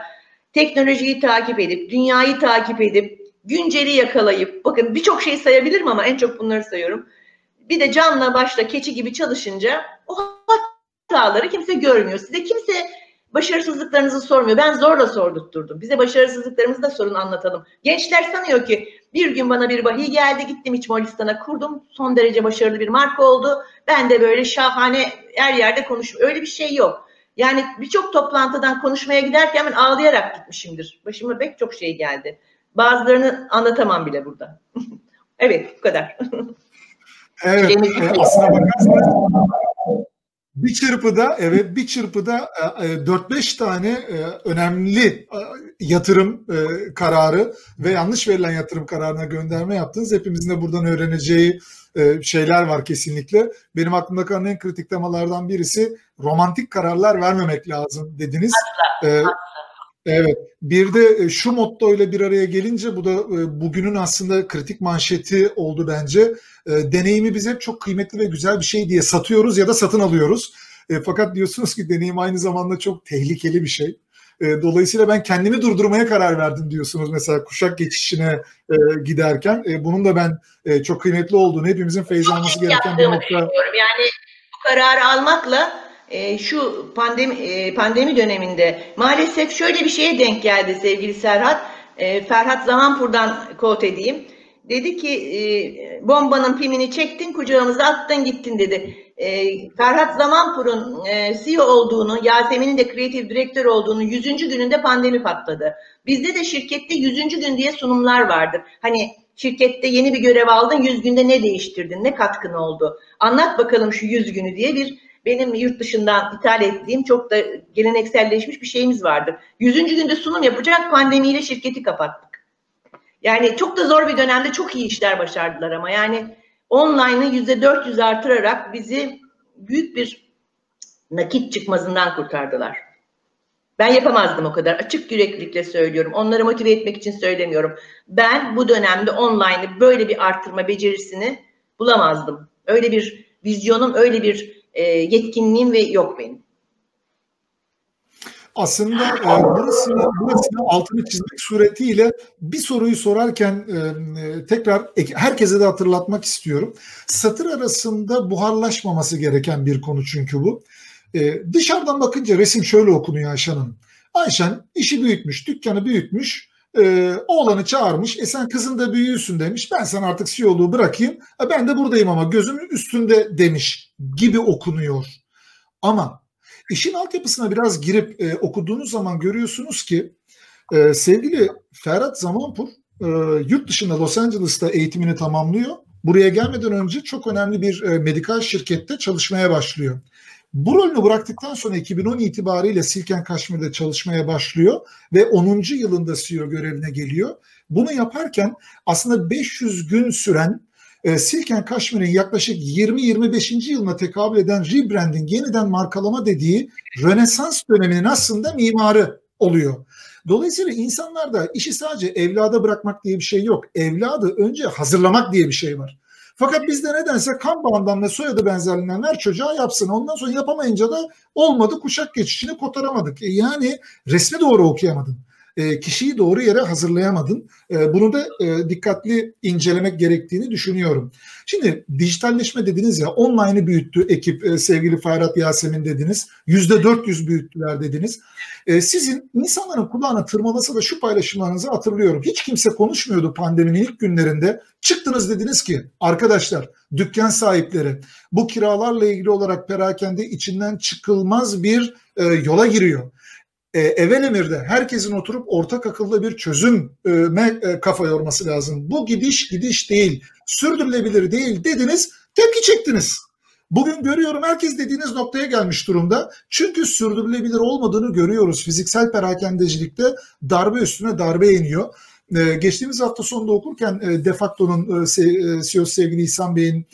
teknolojiyi takip edip, dünyayı takip edip, günceli yakalayıp, bakın birçok şey sayabilirim ama en çok bunları sayıyorum. Bir de canla başla keçi gibi çalışınca o hataları kimse görmüyor. Size kimse başarısızlıklarınızı sormuyor. Ben zorla sordurtturdum. Bize başarısızlıklarımızı da sorun, anlatalım. Gençler sanıyor ki bir gün bana bir vahiy geldi, gittim İç Moğolistan'a kurdum. Son derece başarılı bir marka oldu. Ben de böyle şahane her yerde konuşuyorum. Öyle bir şey yok. Yani birçok toplantıdan konuşmaya giderken ben ağlayarak gitmişimdir. Başıma pek çok şey geldi. Bazılarını anlatamam bile burada. Evet, bu kadar. Evet, aslına bakarsanız bir çırpıda 4-5 tane önemli yatırım kararı ve yanlış verilen yatırım kararına gönderme yaptınız. Hepimizin de buradan öğreneceği şeyler var kesinlikle. Benim aklımda kalan en kritik temalardan birisi romantik kararlar vermemek lazım dediniz. Asla. Evet, bir de şu motto ile bir araya gelince bu da bugünün aslında kritik manşeti oldu bence. Deneyimi biz hep çok kıymetli ve güzel bir şey diye satıyoruz ya da satın alıyoruz. Fakat diyorsunuz ki deneyim aynı zamanda çok tehlikeli bir şey. Dolayısıyla ben kendimi durdurmaya karar verdim diyorsunuz mesela kuşak geçişine giderken. Bunun da ben çok kıymetli olduğunu, hepimizin feyz alması gereken bir nokta. Yani bu kararı almakla... Şu pandemi döneminde maalesef şöyle bir şeye denk geldi sevgili Serhat. Ferhat Zamanpur'dan quote edeyim. Dedi ki bombanın pimini çektin, kucağımıza attın gittin dedi. Ferhat Zamanpur'un CEO olduğunu, Yasemin'in de kreatif direktör olduğunu 100. gününde pandemi patladı. Bizde de şirkette 100. gün diye sunumlar vardır. Hani şirkette yeni bir görev aldın, 100 günde ne değiştirdin, ne katkın oldu? Anlat bakalım şu 100 günü diye bir benim yurt dışından ithal ettiğim çok da gelenekselleşmiş bir şeyimiz vardır. 100. günde sunum yapacak, pandemiyle şirketi kapattık. Yani çok da zor bir dönemde çok iyi işler başardılar ama yani online'ı %400 artırarak bizi büyük bir nakit çıkmazından kurtardılar. Ben yapamazdım o kadar. Açık yüreklilikle söylüyorum. Onları motive etmek için söylemiyorum. Ben bu dönemde online'ı böyle bir artırma becerisini bulamazdım. Öyle bir vizyonum, öyle bir yetkinliğim ve yok benim. Aslında burasını altını çizmek suretiyle bir soruyu sorarken tekrar herkese de hatırlatmak istiyorum. Satır arasında buharlaşmaması gereken bir konu çünkü bu. Dışarıdan bakınca resim şöyle okunuyor Ayşen'in. Ayşen işi büyütmüş, dükkanı büyütmüş, oğlanı çağırmış. Sen kızın da büyüsün demiş. Ben sana artık CEO'luğu bırakayım. Ben de buradayım ama gözümün üstünde demiş gibi okunuyor. Ama İşin altyapısına biraz girip okuduğunuz zaman görüyorsunuz ki sevgili Ferhat Zamanpur yurt dışında Los Angeles'ta eğitimini tamamlıyor. Buraya gelmeden önce çok önemli bir medikal şirkette çalışmaya başlıyor. Bu rolünü bıraktıktan sonra 2010 itibariyle Silken Kashmir'de çalışmaya başlıyor ve 10. yılında CEO görevine geliyor. Bunu yaparken aslında 500 gün süren Silken Kashmir'in yaklaşık 20-25. yılına tekabül eden rebranding, yeniden markalama dediği Rönesans döneminin aslında mimarı oluyor. Dolayısıyla insanlar da işi sadece evlada bırakmak diye bir şey yok. Evladı önce hazırlamak diye bir şey var. Fakat bizde nedense kan bağından ve soyadı benzerliğinden her çocuğa yapsın. Ondan sonra yapamayınca da olmadı, kuşak geçişini kotaramadık. Yani resmi doğru okuyamadın. Kişiyi doğru yere hazırlayamadın. Bunu da dikkatli incelemek gerektiğini düşünüyorum. Şimdi dijitalleşme dediniz ya, online'ı büyüttü ekip, sevgili Ferhat, Yasemin dediniz. %400 büyüttüler dediniz. Sizin insanların kulağına tırmalasa da şu paylaşımlarınızı hatırlıyorum. Hiç kimse konuşmuyordu pandeminin ilk günlerinde. Çıktınız dediniz ki arkadaşlar, dükkan sahipleri bu kiralarla ilgili olarak perakende içinden çıkılmaz bir yola giriyor. Evvel emirde herkesin oturup ortak akılda bir çözüme kafa yorması lazım. Bu gidiş değil, sürdürülebilir değil dediniz, tepki çektiniz. Bugün görüyorum herkes dediğiniz noktaya gelmiş durumda. Çünkü sürdürülebilir olmadığını görüyoruz. Fiziksel perakendecilikte darbe üstüne darbe iniyor. Geçtiğimiz hafta sonunda okurken Defakto'nun CEO sevgili İhsan Bey'in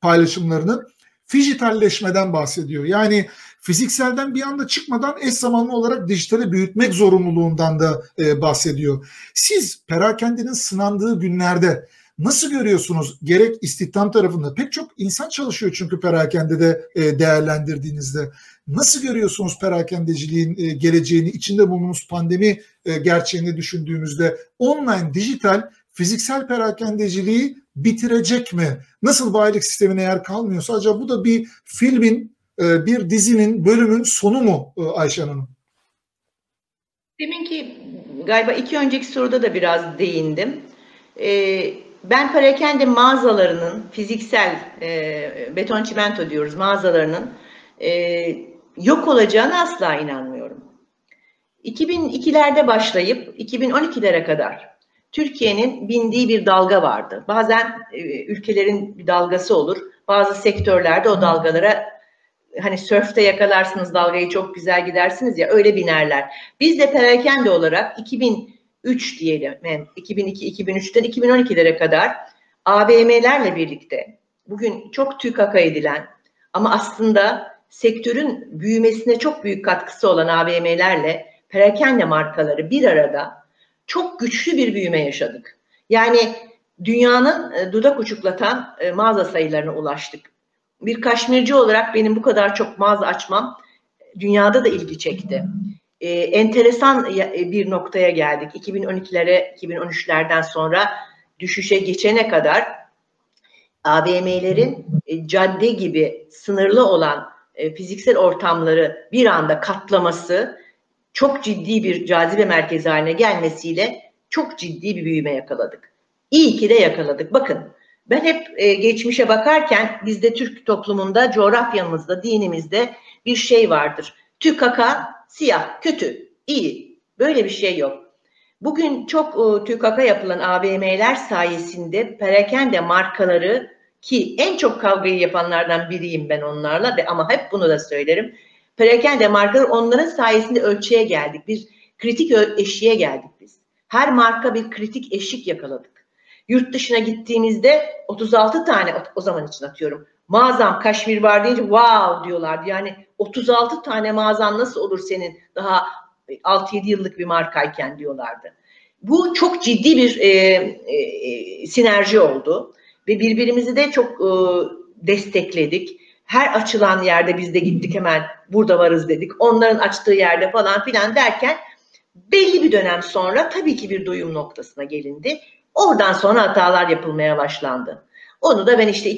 paylaşımlarını fijitalleşmeden bahsediyor. Yani fizikselden bir anda çıkmadan eş zamanlı olarak dijitali büyütmek zorunluluğundan da bahsediyor. Siz perakendenin sınandığı günlerde nasıl görüyorsunuz? Gerek istihdam tarafında pek çok insan çalışıyor çünkü perakendede değerlendirdiğinizde. Nasıl görüyorsunuz perakendeciliğin geleceğini, içinde bulunduğumuz pandemi gerçeğini düşündüğümüzde? Online, dijital, fiziksel perakendeciliği bitirecek mi? Nasıl bayilik sistemine yer kalmıyorsa acaba bu da bir filmin, bir dizinin, bölümün sonu mu Ayşen Hanım? Deminki galiba iki önceki soruda da biraz değindim. Ben perakende mağazalarının, fiziksel beton çimento diyoruz mağazalarının yok olacağına asla inanmıyorum. 2002'lerde başlayıp 2012'lere kadar Türkiye'nin bindiği bir dalga vardı. Bazen ülkelerin bir dalgası olur. Bazı sektörlerde o dalgalara, hani sörfte yakalarsınız dalgayı, çok güzel gidersiniz ya, öyle binerler. Biz de perakende olarak 2003 diyelim, yani 2002-2003'ten 2012'lere kadar AVM'lerle birlikte bugün çok TÜKAK'a edilen ama aslında sektörün büyümesine çok büyük katkısı olan AVM'lerle perakende markaları bir arada çok güçlü bir büyüme yaşadık. Yani dünyanın dudak uçuklatan mağaza sayılarına ulaştık. Bir Kaşmirci olarak benim bu kadar çok mağaza açmam dünyada da ilgi çekti. Enteresan bir noktaya geldik. 2012'lere, 2013'lerden sonra düşüşe geçene kadar AVM'lerin cadde gibi sınırlı olan fiziksel ortamları bir anda katlaması çok ciddi bir cazibe merkezi haline gelmesiyle çok ciddi bir büyüme yakaladık. İyi ki de yakaladık. Bakın, ben hep geçmişe bakarken bizde Türk toplumunda, coğrafyamızda, dinimizde bir şey vardır. Tükaka, siyah, kötü, iyi. Böyle bir şey yok. Bugün çok tükaka yapılan AVM'ler sayesinde perakende markaları, ki en çok kavgayı yapanlardan biriyim ben onlarla ama hep bunu da söylerim. Perakende markalar, onların sayesinde ölçüye geldik. Bir kritik eşiğe geldik biz. Her marka bir kritik eşik yakaladık. Yurt dışına gittiğimizde 36 tane, o zaman için atıyorum, mağazam Kaşmir var deyince wow diyorlardı. Yani 36 tane mağazan nasıl olur senin daha 6-7 yıllık bir markayken diyorlardı. Bu çok ciddi bir sinerji oldu. Ve birbirimizi de çok destekledik. Her açılan yerde biz de gittik, hemen burada varız dedik. Onların açtığı yerde falan filan derken belli bir dönem sonra tabii ki bir doyum noktasına gelindi. Oradan sonra hatalar yapılmaya başlandı. Onu da ben işte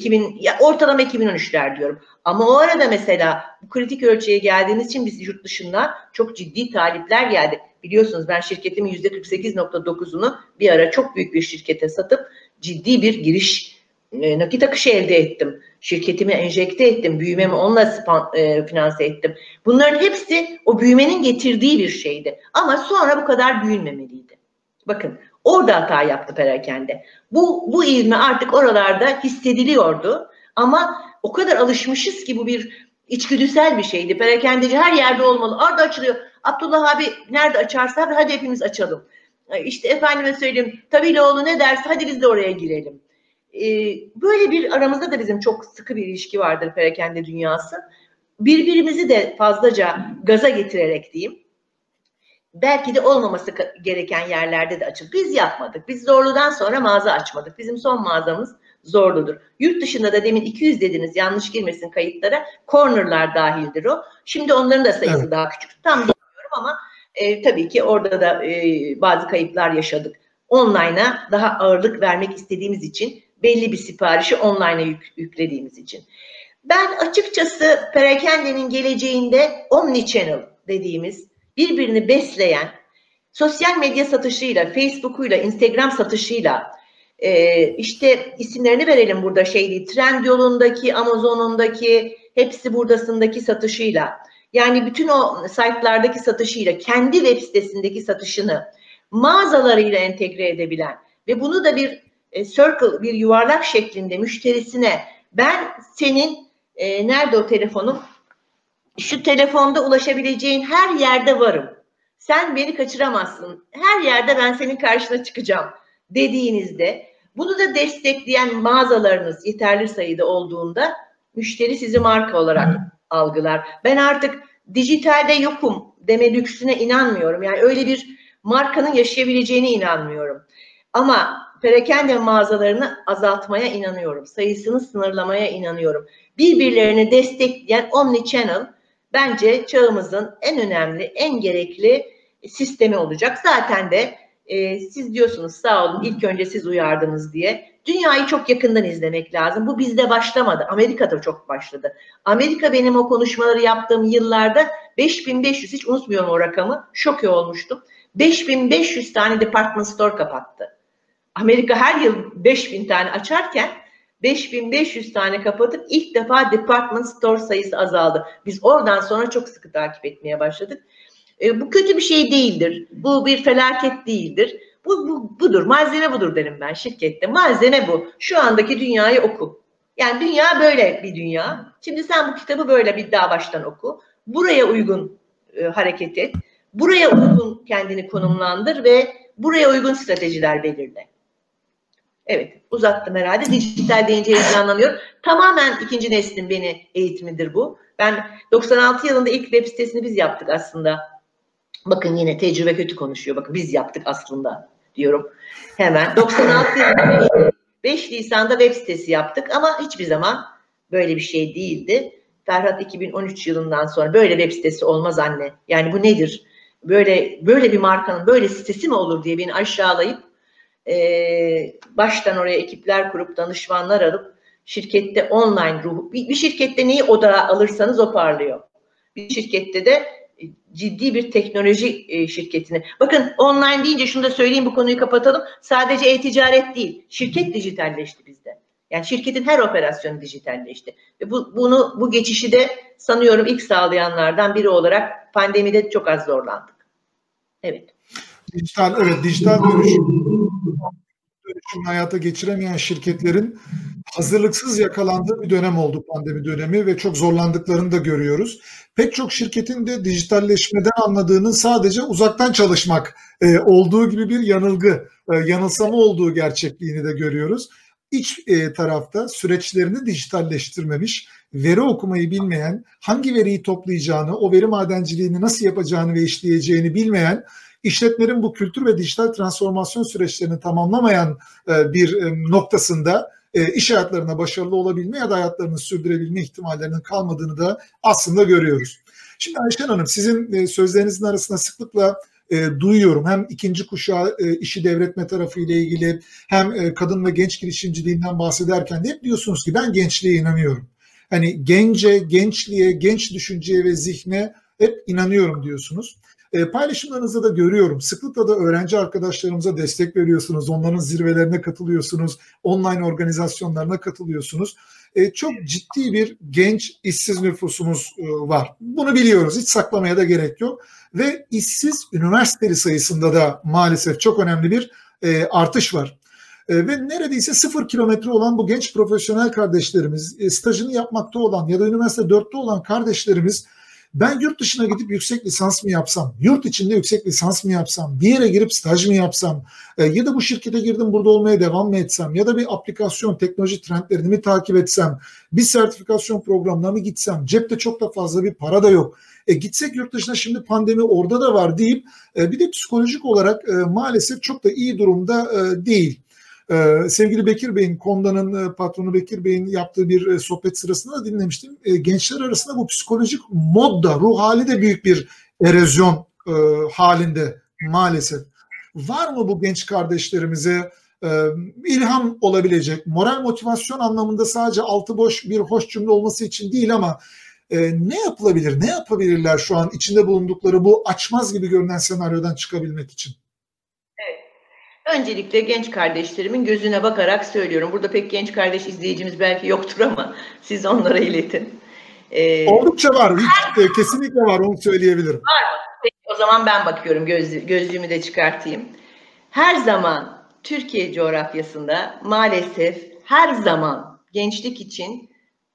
ortalama 2013'ler diyorum. Ama o arada mesela bu kritik ölçüye geldiğimiz için biz yurt dışından çok ciddi talipler geldi. Biliyorsunuz ben şirketimin %48.9'unu bir ara çok büyük bir şirkete satıp ciddi bir giriş nakit akışı elde ettim. Şirketimi enjekte ettim. Büyümemi onunla finanse ettim. Bunların hepsi o büyümenin getirdiği bir şeydi. Ama sonra bu kadar büyünmemeliydi. Bakın, orada hata yaptı perakende. Bu ivme artık oralarda hissediliyordu. Ama o kadar alışmışız ki bu bir içgüdüsel bir şeydi. Perakendeci her yerde olmalı. Orada açılıyor. Abdullah abi nerede açarsa hadi hepimiz açalım. İşte efendime söyleyeyim, Taviloğlu ne derse hadi biz de oraya girelim. Böyle bir aramızda da bizim çok sıkı bir ilişki vardır perakende dünyası. Birbirimizi de fazlaca gaza getirerek diyeyim. Belki de olmaması gereken yerlerde de açıldı. Biz yapmadık. Biz Zorlu'dan sonra mağaza açmadık. Bizim son mağazamız Zorlu'dur. Yurt dışında da demin 200 dediniz, yanlış girmesin kayıtlara. Corner'lar dahildir o. Şimdi onların da sayısı daha küçük. Tam bilmiyorum ama tabii ki orada da bazı kayıplar yaşadık. Online'a daha ağırlık vermek istediğimiz için, belli bir siparişi online'a yüklediğimiz için. Ben açıkçası perakendenin geleceğinde omnichannel dediğimiz, birbirini besleyen, sosyal medya satışıyla, Facebook'uyla, Instagram satışıyla, işte isimlerini verelim burada, Trendyol'undaki, Amazon'undaki, hepsi buradasındaki satışıyla, yani bütün o site'lardaki satışıyla, kendi web sitesindeki satışını mağazalarıyla entegre edebilen ve bunu da bir circle, bir yuvarlak şeklinde müşterisine, ben senin nerede o telefonum? Şu telefonda ulaşabileceğin her yerde varım. Sen beni kaçıramazsın. Her yerde ben senin karşına çıkacağım dediğinizde, bunu da destekleyen mağazalarınız yeterli sayıda olduğunda müşteri sizi marka olarak algılar. Ben artık dijitalde yokum deme lüksüne inanmıyorum. Yani öyle bir markanın yaşayabileceğine inanmıyorum. Ama perakende mağazalarını azaltmaya inanıyorum. Sayısını sınırlamaya inanıyorum. Birbirlerini destekleyen omnichannel bence çağımızın en önemli, en gerekli sistemi olacak. Zaten de siz diyorsunuz, sağ olun ilk önce siz uyardınız diye. Dünyayı çok yakından izlemek lazım. Bu bizde başlamadı. Amerika'da çok başladı. Amerika benim o konuşmaları yaptığım yıllarda 5500, hiç unutmuyorum o rakamı, şoke olmuştum. 5500 tane department store kapattı. Amerika her yıl 5000 tane açarken 5500 tane kapatıp ilk defa department store sayısı azaldı. Biz oradan sonra çok sıkı takip etmeye başladık. Bu kötü bir şey değildir. Bu bir felaket değildir. Budur. Malzeme budur derim ben şirkette. Malzeme bu. Şu andaki dünyayı oku. Yani dünya böyle bir dünya. Şimdi sen bu kitabı böyle bir daha baştan oku. Buraya uygun hareket et. Buraya uygun kendini konumlandır ve buraya uygun stratejiler belirle. Evet, uzattım herhalde. Dijital deyince heyecanlanıyorum. Tamamen ikinci neslin beni eğitimidir bu. Ben 96 yılında ilk web sitesini biz yaptık aslında. Bakın yine tecrübe kötü konuşuyor. Bakın biz yaptık aslında diyorum. Hemen 96 yılında 5 Nisan'da web sitesi yaptık ama hiçbir zaman böyle bir şey değildi. Ferhat 2013 yılından sonra böyle web sitesi olmaz anne. Yani bu nedir? Böyle bir markanın böyle sitesi mi olur diye beni aşağılayıp baştan oraya ekipler kurup danışmanlar alıp şirkette online ruhu, bir şirkette neyi odağa alırsanız o parlıyor. Bir şirkette de ciddi bir teknoloji şirketine. Bakın online deyince şunu da söyleyeyim, bu konuyu kapatalım. Sadece e-ticaret değil, şirket dijitalleşti bizde. Yani şirketin her operasyonu dijitalleşti. Ve bu geçişi de sanıyorum ilk sağlayanlardan biri olarak pandemide çok az zorlandık. Evet. Dijital dönüşüm hayata geçiremeyen şirketlerin hazırlıksız yakalandığı bir dönem oldu pandemi dönemi ve çok zorlandıklarını da görüyoruz. Pek çok şirketin de dijitalleşmeden anladığının sadece uzaktan çalışmak olduğu gibi bir yanılsama olduğu gerçekliğini de görüyoruz. İç tarafta süreçlerini dijitalleştirmemiş, veri okumayı bilmeyen, hangi veriyi toplayacağını, o veri madenciliğini nasıl yapacağını ve işleyeceğini bilmeyen, işletmelerin bu kültür ve dijital transformasyon süreçlerini tamamlamayan bir noktasında iş hayatlarına başarılı olabilme ya da hayatlarını sürdürebilme ihtimallerinin kalmadığını da aslında görüyoruz. Şimdi Ayşen Hanım, sizin sözlerinizin arasında sıklıkla duyuyorum. Hem ikinci kuşağı işi devretme tarafı ile ilgili, hem kadın ve genç girişimciliğinden bahsederken de hep diyorsunuz ki ben gençliğe inanıyorum. Hani gence, gençliğe, genç düşünceye ve zihne hep inanıyorum diyorsunuz. Paylaşımlarınızda da görüyorum. Sıklıkla da öğrenci arkadaşlarımıza destek veriyorsunuz. Onların zirvelerine katılıyorsunuz. Online organizasyonlarına katılıyorsunuz. Çok ciddi bir genç işsiz nüfusumuz var. Bunu biliyoruz. Hiç saklamaya da gerek yok. Ve işsiz üniversiteli sayısında da maalesef çok önemli bir artış var. Ve neredeyse 0 kilometre olan bu genç profesyonel kardeşlerimiz, stajını yapmakta olan ya da üniversite 4'te olan kardeşlerimiz, ben yurt dışına gidip yüksek lisans mı yapsam, yurt içinde yüksek lisans mı yapsam, bir yere girip staj mı yapsam, ya da bu şirkete girdim burada olmaya devam mı etsem, ya da bir aplikasyon, teknoloji trendlerini mi takip etsem, bir sertifikasyon programına mı gitsem, cepte çok da fazla bir para da yok. Gitsek yurt dışına, şimdi pandemi orada da var deyip bir de psikolojik olarak maalesef çok da iyi durumda değil. Sevgili Bekir Bey'in, Konda'nın patronu Bekir Bey'in yaptığı bir sohbet sırasında da dinlemiştim. Gençler arasında bu psikolojik modda, ruh hali de büyük bir erozyon halinde maalesef. Var mı bu genç kardeşlerimize ilham olabilecek, moral motivasyon anlamında sadece altı boş bir hoş cümle olması için değil ama ne yapılabilir, ne yapabilirler şu an içinde bulundukları bu açmaz gibi görünen senaryodan çıkabilmek için? Öncelikle genç kardeşlerimin gözüne bakarak söylüyorum. Burada pek genç kardeş izleyicimiz belki yoktur ama siz onlara iletin. Oldukça var. Kesinlikle var. Onu söyleyebilirim. Var mı? Peki, o zaman ben bakıyorum. Gözlüğümü de çıkartayım. Her zaman Türkiye coğrafyasında maalesef her zaman gençlik için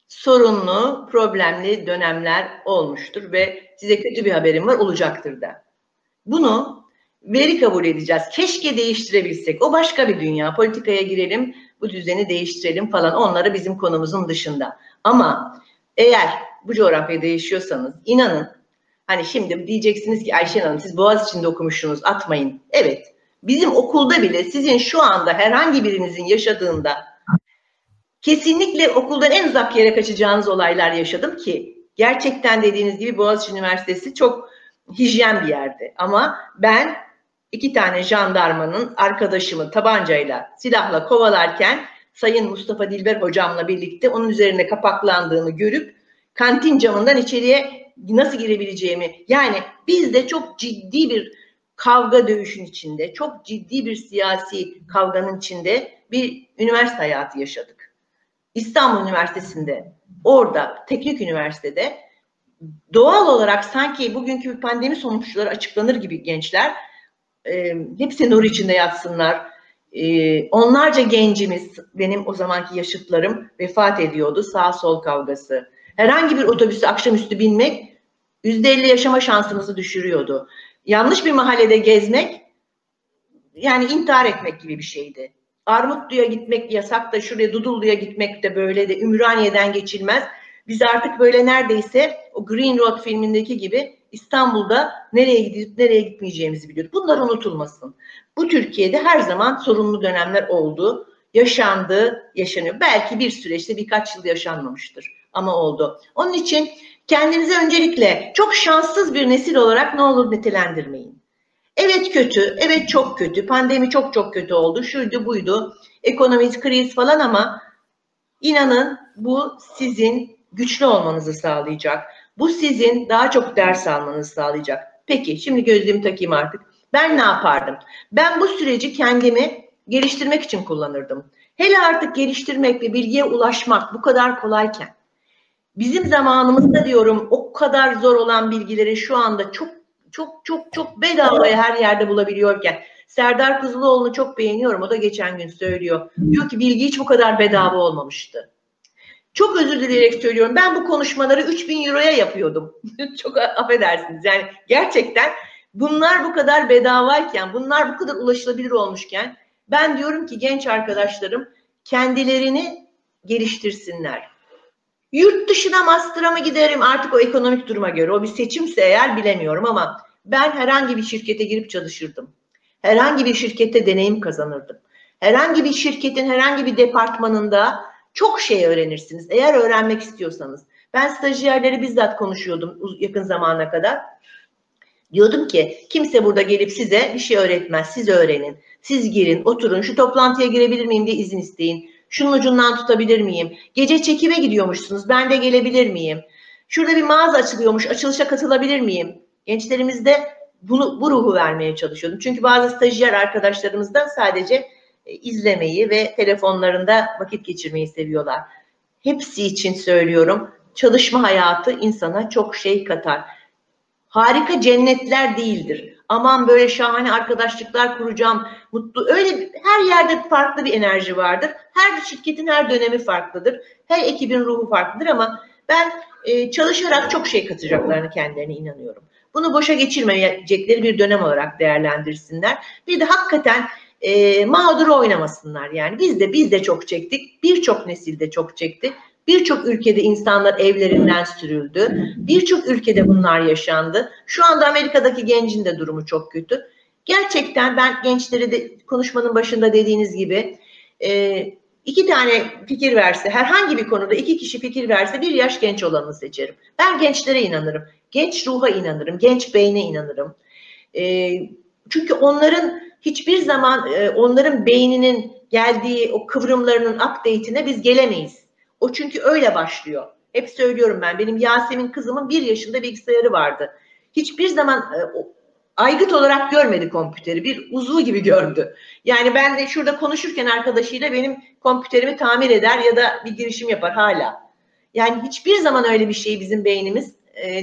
sorunlu, problemli dönemler olmuştur ve size kötü bir haberim var, olacaktır da. Bunu veri kabul edeceğiz. Keşke değiştirebilsek. O başka bir dünya. Politikaya girelim, bu düzeni değiştirelim falan. Onları bizim konumuzun dışında. Ama eğer bu coğrafyada yaşıyorsanız inanın, hani şimdi diyeceksiniz ki Ayşen Hanım siz Boğaziçi'nde okumuşsunuz, atmayın. Evet. Bizim okulda bile sizin şu anda herhangi birinizin yaşadığında kesinlikle okuldan en uzak yere kaçacağınız olaylar yaşadım ki gerçekten dediğiniz gibi Boğaziçi Üniversitesi çok hijyen bir yerdi. Ama ben 2 tane jandarmanın arkadaşımı tabancayla, silahla kovalarken Sayın Mustafa Dilber hocamla birlikte onun üzerine kapaklandığını görüp kantin camından içeriye nasıl girebileceğimi, yani biz de çok ciddi bir kavga dövüşün içinde, çok ciddi bir siyasi kavganın içinde bir üniversite hayatı yaşadık. İstanbul Üniversitesi'nde, orada teknik üniversitede doğal olarak sanki bugünkü pandemi sonuçları açıklanır gibi gençler hepsi nur içinde yatsınlar. Onlarca gencimiz, benim o zamanki yaşıtlarım vefat ediyordu. Sağ sol kavgası. Herhangi bir otobüse akşamüstü binmek %50 yaşama şansımızı düşürüyordu. Yanlış bir mahallede gezmek yani intihar etmek gibi bir şeydi. Armutlu'ya gitmek yasak da şuraya Dudullu'ya gitmek de böyle de Ümraniye'den geçilmez. Biz artık böyle neredeyse o Green Road filmindeki gibi İstanbul'da nereye gidip nereye gitmeyeceğimizi biliyoruz. Bunlar unutulmasın. Bu Türkiye'de her zaman sorunlu dönemler oldu, yaşandı, yaşanıyor. Belki bir süreçte birkaç yıl yaşanmamıştır ama oldu. Onun için kendinizi öncelikle çok şanssız bir nesil olarak ne olur nitelendirmeyin. Evet kötü, evet çok kötü, pandemi çok çok kötü oldu, şuydu buydu, ekonomik kriz falan ama inanın bu sizin güçlü olmanızı sağlayacak. Bu sizin daha çok ders almanızı sağlayacak. Peki şimdi gözlüğümü takayım artık. Ben ne yapardım? Ben bu süreci kendimi geliştirmek için kullanırdım. Hele artık geliştirmek ve bilgiye ulaşmak bu kadar kolayken, bizim zamanımızda diyorum o kadar zor olan bilgileri şu anda çok bedavaya her yerde bulabiliyorken, Serdar Kuzuloğlu'nu çok beğeniyorum, o da geçen gün söylüyor. Diyor ki bilgi hiç bu kadar bedava olmamıştı. Çok özür dileyerek söylüyorum, ben bu konuşmaları 3.000 euroya yapıyordum. Çok affedersiniz yani, gerçekten bunlar bu kadar bedavayken, bunlar bu kadar ulaşılabilir olmuşken, ben diyorum ki genç arkadaşlarım kendilerini geliştirsinler. Yurt dışına master'a mı giderim artık, o ekonomik duruma göre, o bir seçimse eğer bilemiyorum, ama ben herhangi bir şirkete girip çalışırdım. Herhangi bir şirkette deneyim kazanırdım. Herhangi bir şirketin herhangi bir departmanında çok şey öğrenirsiniz eğer öğrenmek istiyorsanız. Ben stajyerleri bizzat konuşuyordum yakın zamana kadar. Diyordum ki kimse burada gelip size bir şey öğretmez. Siz öğrenin, siz girin, oturun, şu toplantıya girebilir miyim diye izin isteyin. Şunun ucundan tutabilir miyim? Gece çekime gidiyormuşsunuz, ben de gelebilir miyim? Şurada bir mağaza açılıyormuş, açılışa katılabilir miyim? Gençlerimizde bu ruhu vermeye çalışıyordum. Çünkü bazı stajyer arkadaşlarımızdan sadece izlemeyi ve telefonlarında vakit geçirmeyi seviyorlar. Hepsi için söylüyorum, çalışma hayatı insana çok şey katar. Harika cennetler değildir. Aman böyle şahane arkadaşlıklar kuracağım, mutlu. Öyle her yerde farklı bir enerji vardır. Her şirketin her dönemi farklıdır. Her ekibin ruhu farklıdır, ama ben çalışarak çok şey katacaklarını kendilerine inanıyorum. Bunu boşa geçirmeyecekleri bir dönem olarak değerlendirsinler. Bir de hakikaten mağdur oynamasınlar. Yani biz de çok çektik. Birçok nesilde çok çektik. Birçok ülkede insanlar evlerinden sürüldü. Birçok ülkede bunlar yaşandı. Şu anda Amerika'daki gencin de durumu çok kötü. Gerçekten ben gençlere de konuşmanın başında dediğiniz gibi 2 tane fikir verse, herhangi bir konuda 2 kişi fikir verse, bir yaş genç olanı seçerim. Ben gençlere inanırım. Genç ruha inanırım. Genç beyne inanırım. Çünkü onların hiçbir zaman onların beyninin geldiği o kıvrımlarının update'ine biz gelemeyiz. O çünkü öyle başlıyor. Hep söylüyorum ben. Benim Yasemin kızımın 1 yaşında bilgisayarı vardı. Hiçbir zaman aygıt olarak görmedi kompüteri. Bir uzvu gibi gördü. Yani ben de şurada konuşurken arkadaşıyla benim kompüterimi tamir eder ya da bir girişim yapar hala. Yani hiçbir zaman öyle bir şeyi bizim beynimiz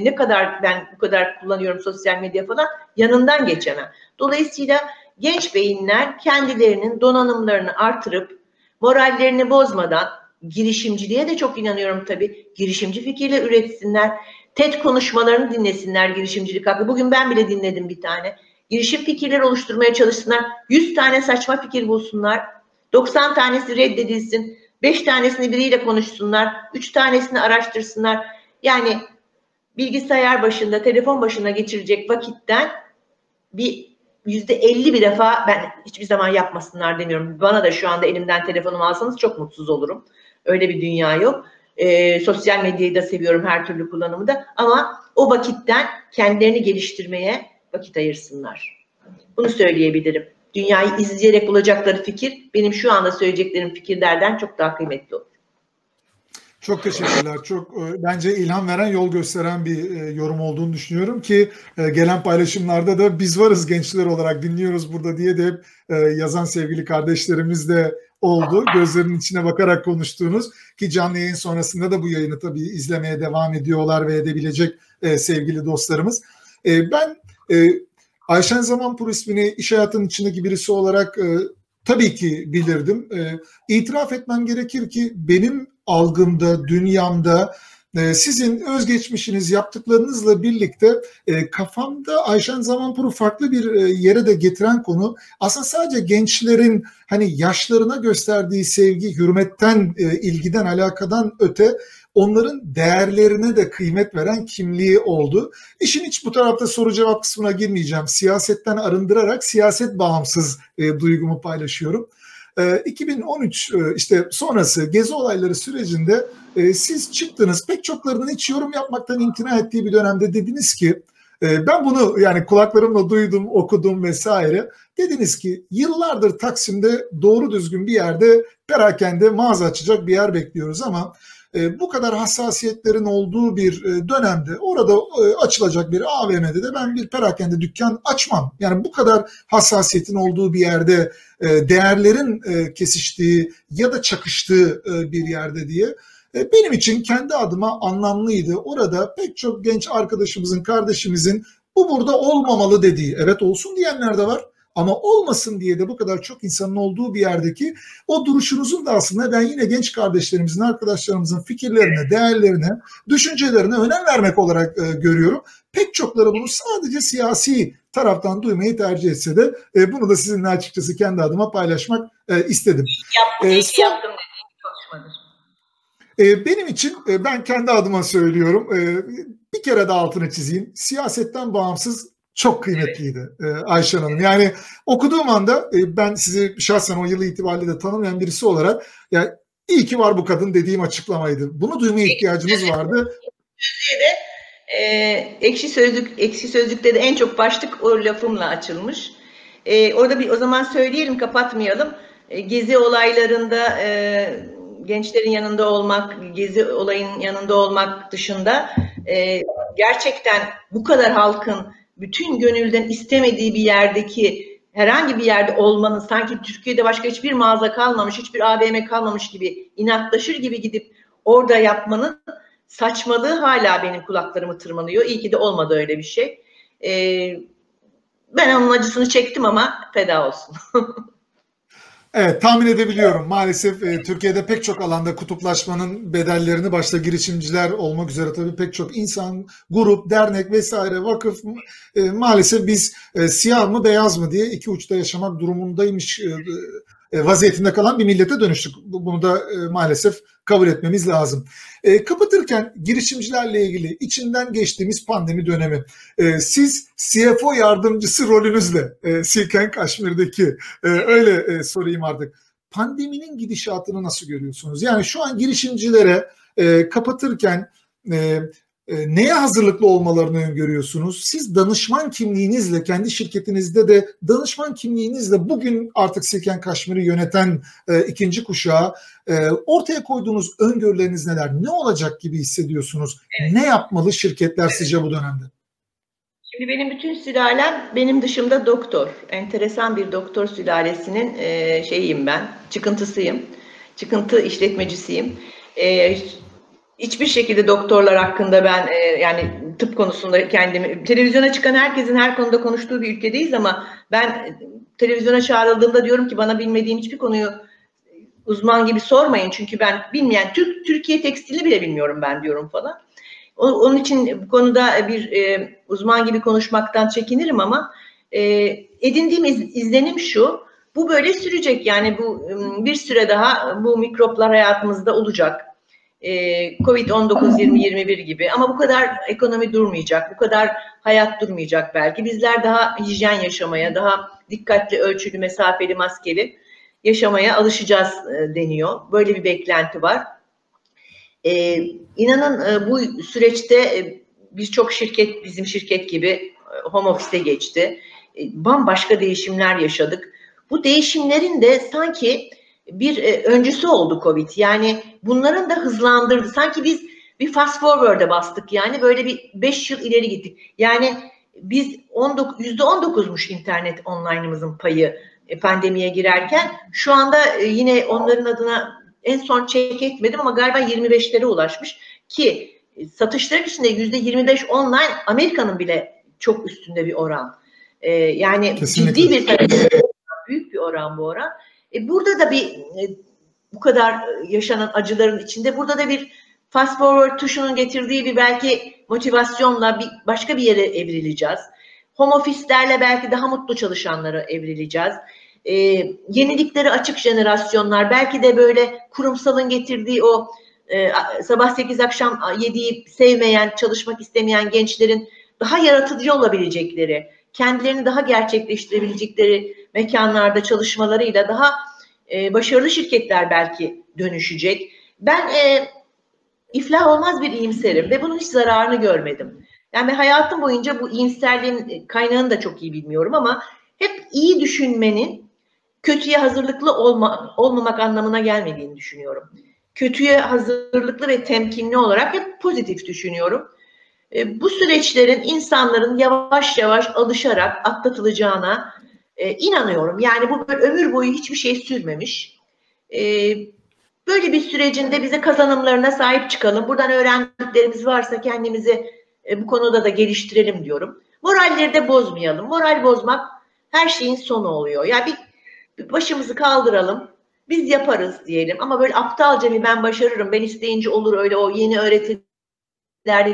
ne kadar ben bu kadar kullanıyorum sosyal medya falan, yanından geçemem. Dolayısıyla genç beyinler kendilerinin donanımlarını artırıp morallerini bozmadan, girişimciliğe de çok inanıyorum tabii. Girişimci fikirle üretsinler. TED konuşmalarını dinlesinler girişimcilik hakkında. Bugün ben bile dinledim bir tane. Girişim fikirleri oluşturmaya çalışsınlar. 100 tane saçma fikir bulsunlar. 90 tanesi reddedilsin. 5 tanesini biriyle konuşsunlar. 3 tanesini araştırsınlar. Yani bilgisayar başında, telefon başına geçirecek vakitten bir %50 bir defa, ben hiçbir zaman yapmasınlar demiyorum. Bana da şu anda elimden telefonumu alsanız çok mutsuz olurum. Öyle bir dünya yok. Sosyal medyayı da seviyorum, her türlü kullanımı da. Ama o vakitten kendilerini geliştirmeye vakit ayırsınlar. Bunu söyleyebilirim. Dünyayı izleyerek bulacakları fikir, benim şu anda söyleyeceklerim fikirlerden çok daha kıymetli olur. Çok teşekkürler. Çok bence ilham veren, yol gösteren bir yorum olduğunu düşünüyorum ki gelen paylaşımlarda da biz varız gençler olarak, dinliyoruz burada diye de hep yazan sevgili kardeşlerimiz de oldu. Gözlerinin içine bakarak konuştuğunuz ki canlı yayın sonrasında da bu yayını tabii izlemeye devam ediyorlar ve edebilecek sevgili dostlarımız. Ben Ayşen Zamanpur ismini iş hayatının içindeki birisi olarak tabii ki bilirdim. İtiraf etmem gerekir ki benim algımda, dünyamda sizin özgeçmişiniz, yaptıklarınızla birlikte kafamda Ayşen Zamanpur'u farklı bir yere de getiren konu aslında sadece gençlerin hani yaşlarına gösterdiği sevgi, hürmetten, ilgiden, alakadan öte onların değerlerine de kıymet veren kimliği oldu. İşin hiç bu tarafta soru cevap kısmına girmeyeceğim. Siyasetten arındırarak siyaset bağımsız duygumu paylaşıyorum. 2013 işte sonrası gezi olayları sürecinde siz çıktınız, pek çoklarının hiç yorum yapmaktan imtina ettiği bir dönemde dediniz ki, ben bunu yani kulaklarımla duydum, okudum vesaire, dediniz ki yıllardır Taksim'de doğru düzgün bir yerde perakende mağaza açacak bir yer bekliyoruz ama bu kadar hassasiyetlerin olduğu bir dönemde orada açılacak bir AVM'de de ben bir perakende dükkan açmam. Yani bu kadar hassasiyetin olduğu bir yerde, değerlerin kesiştiği ya da çakıştığı bir yerde diye benim için kendi adıma anlamlıydı. Orada pek çok genç arkadaşımızın, kardeşimizin bu burada olmamalı dediği, evet olsun diyenler de var. Ama olmasın diye de bu kadar çok insanın olduğu bir yerdeki o duruşunuzun da aslında ben yine genç kardeşlerimizin, arkadaşlarımızın fikirlerine, değerlerine, düşüncelerine önem vermek olarak görüyorum. Pek çokları bunu sadece siyasi taraftan duymayı tercih etse de bunu da sizinle açıkçası kendi adıma paylaşmak istedim. İlk yaptım dediğim bir çalışmadır. Benim için, ben kendi adıma söylüyorum, bir kere de altını çizeyim, siyasetten bağımsız çok kıymetliydi Ayşen Hanım. Yani okuduğum anda ben sizi şahsen o yılı itibariyle de tanımayan birisi olarak yani iyi ki var bu kadın dediğim açıklamaydı. Bunu duymaya ihtiyacımız vardı. Ekşi Sözlük'te de en çok başlık o lafımla açılmış. Orada bir o zaman söyleyelim, kapatmayalım. Gezi olaylarında gençlerin yanında olmak, gezi olayının yanında olmak dışında gerçekten bu kadar halkın bütün gönülden istemediği bir yerdeki herhangi bir yerde olmanın, sanki Türkiye'de başka hiçbir mağaza kalmamış, hiçbir AVM kalmamış gibi inatlaşır gibi gidip orada yapmanın saçmalığı hala benim kulaklarımı tırmanıyor. İyi ki de olmadı öyle bir şey. Ben onun acısını çektim ama feda olsun. Evet, tahmin edebiliyorum. Maalesef Türkiye'de pek çok alanda kutuplaşmanın bedellerini başta girişimciler olmak üzere tabii pek çok insan, grup, dernek vesaire, vakıf maalesef biz siyah mı beyaz mı diye iki uçta yaşamak durumundaymış vaziyetinde kalan bir millete dönüştük. Bunu da maalesef kabul etmemiz lazım. Kapatırken girişimcilerle ilgili içinden geçtiğimiz pandemi dönemi, siz CFO yardımcısı rolünüzle Silken Kashmir'deki öyle sorayım artık. Pandeminin gidişatını nasıl görüyorsunuz? Yani şu an girişimcilere kapatırken neye hazırlıklı olmalarını öngörüyorsunuz? Siz danışman kimliğinizle, kendi şirketinizde de danışman kimliğinizle bugün artık Silken Kashmir'i yöneten ikinci kuşağa ortaya koyduğunuz öngörüleriniz neler? Ne olacak gibi hissediyorsunuz? Evet. Ne yapmalı şirketler sizce bu dönemde? Şimdi benim bütün sülalem benim dışımda doktor. Enteresan bir doktor sülalesinin şeyiyim ben, çıkıntısıyım. Çıkıntı işletmecisiyim. Hiçbir şekilde doktorlar hakkında ben yani tıp konusunda kendimi, televizyona çıkan herkesin her konuda konuştuğu bir ülkedeyiz ama ben televizyona çağrıldığımda diyorum ki bana bilmediğim hiçbir konuyu uzman gibi sormayın. Çünkü ben bilmeyen, Türkiye tekstili bile bilmiyorum ben diyorum falan. Onun için bu konuda bir uzman gibi konuşmaktan çekinirim ama edindiğim izlenim şu, bu böyle sürecek. Yani bu bir süre daha bu mikroplar hayatımızda olacak. Covid-19, 20-21 gibi ama bu kadar ekonomi durmayacak, bu kadar hayat durmayacak belki. Bizler daha hijyen yaşamaya, daha dikkatli, ölçülü, mesafeli, maskeli yaşamaya alışacağız deniyor. Böyle bir beklenti var. İnanın bu süreçte birçok şirket, bizim şirket gibi home office'e geçti. Bambaşka değişimler yaşadık. Bu değişimlerin de sanki bir öncüsü oldu Covid. Yani bunların da hızlandırdı. Sanki biz bir fast forward'e bastık. Yani böyle bir 5 yıl ileri gittik. Yani biz %19'muş internet online'ımızın payı pandemiye girerken. Şu anda yine onların adına en son check etmedim ama galiba 25'lere ulaşmış. Ki satışların içinde %25 online Amerika'nın bile çok üstünde bir oran. Yani kesinlikle ciddi bir oran, büyük bir oran bu oran. Burada da bir bu kadar yaşanan acıların içinde burada da bir fast forward tuşunun getirdiği bir belki motivasyonla bir başka bir yere evrileceğiz. Home office'lerle belki daha mutlu çalışanlara evrileceğiz. Yeniliklere açık jenerasyonlar, belki de böyle kurumsalın getirdiği o sabah 8 akşam 7'yi sevmeyen, çalışmak istemeyen gençlerin daha yaratıcı olabilecekleri, kendilerini daha gerçekleştirebilecekleri mekanlarda çalışmalarıyla daha başarılı şirketler belki dönüşecek. Ben iflah olmaz bir iyimserim ve bunun hiç zararını görmedim. Yani hayatım boyunca bu iyimserliğin kaynağını da çok iyi bilmiyorum ama hep iyi düşünmenin kötüye hazırlıklı olmamak anlamına gelmediğini düşünüyorum. Kötüye hazırlıklı ve temkinli olarak hep pozitif düşünüyorum. Bu süreçlerin insanların yavaş yavaş alışarak atlatılacağına inanıyorum. Yani bu böyle ömür boyu hiçbir şey sürmemiş. Böyle bir sürecinde bize kazanımlarına sahip çıkalım. Buradan öğrendiklerimiz varsa kendimizi bu konuda da geliştirelim diyorum. Moralleri de bozmayalım. Moral bozmak her şeyin sonu oluyor. Yani bir başımızı kaldıralım, biz yaparız diyelim. Ama böyle aptalca bir ben başarırım, ben isteyince olur öyle o yeni öğretiler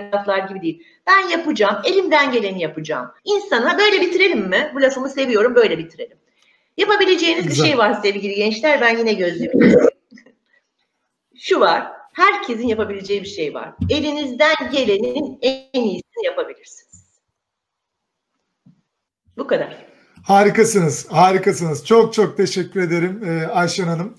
gibi değil. Ben yapacağım, elimden geleni yapacağım. İnsana böyle bitirelim mi? Bu lafımı seviyorum, böyle bitirelim. Yapabileceğiniz güzel bir şey var sevgili gençler, ben yine gözlüyorum. Şu var, herkesin yapabileceği bir şey var. Elinizden gelenin en iyisini yapabilirsiniz. Bu kadar. Harikasınız, harikasınız. Çok çok teşekkür ederim Ayşen Hanım.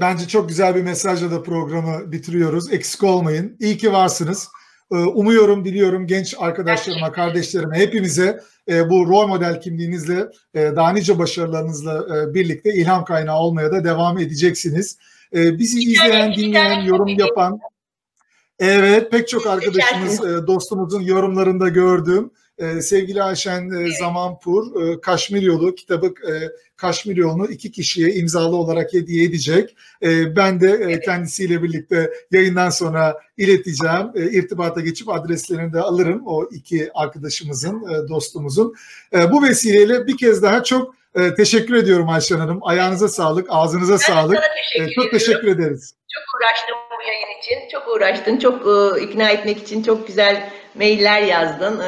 Bence çok güzel bir mesajla da programı bitiriyoruz. Eksik olmayın. İyi ki varsınız. Umuyorum, diliyorum genç arkadaşlarıma, kardeşlerime, hepimize bu rol model kimliğinizle, daha nice başarılarınızla birlikte ilham kaynağı olmaya da devam edeceksiniz. Bizi izleyen, dinleyen, yorum yapan, evet pek çok arkadaşımız, dostumuzun yorumlarında gördüğüm sevgili Ayşen Zamanpur, Kaşmir Yolu kitabı, Kaşmir Yolu'nu 2 kişiye imzalı olarak hediye edecek. Ben de kendisiyle birlikte yayından sonra ileteceğim. İrtibata geçip adreslerini de alırım o 2 arkadaşımızın, dostumuzun. Bu vesileyle bir kez daha çok teşekkür ediyorum Ayşen Hanım. Ayağınıza sağlık, ağzınıza sağlık. Çok teşekkür ederiz. Çok uğraştım bu yayın için. Çok uğraştın, çok ikna etmek için çok güzel mailler yazdın.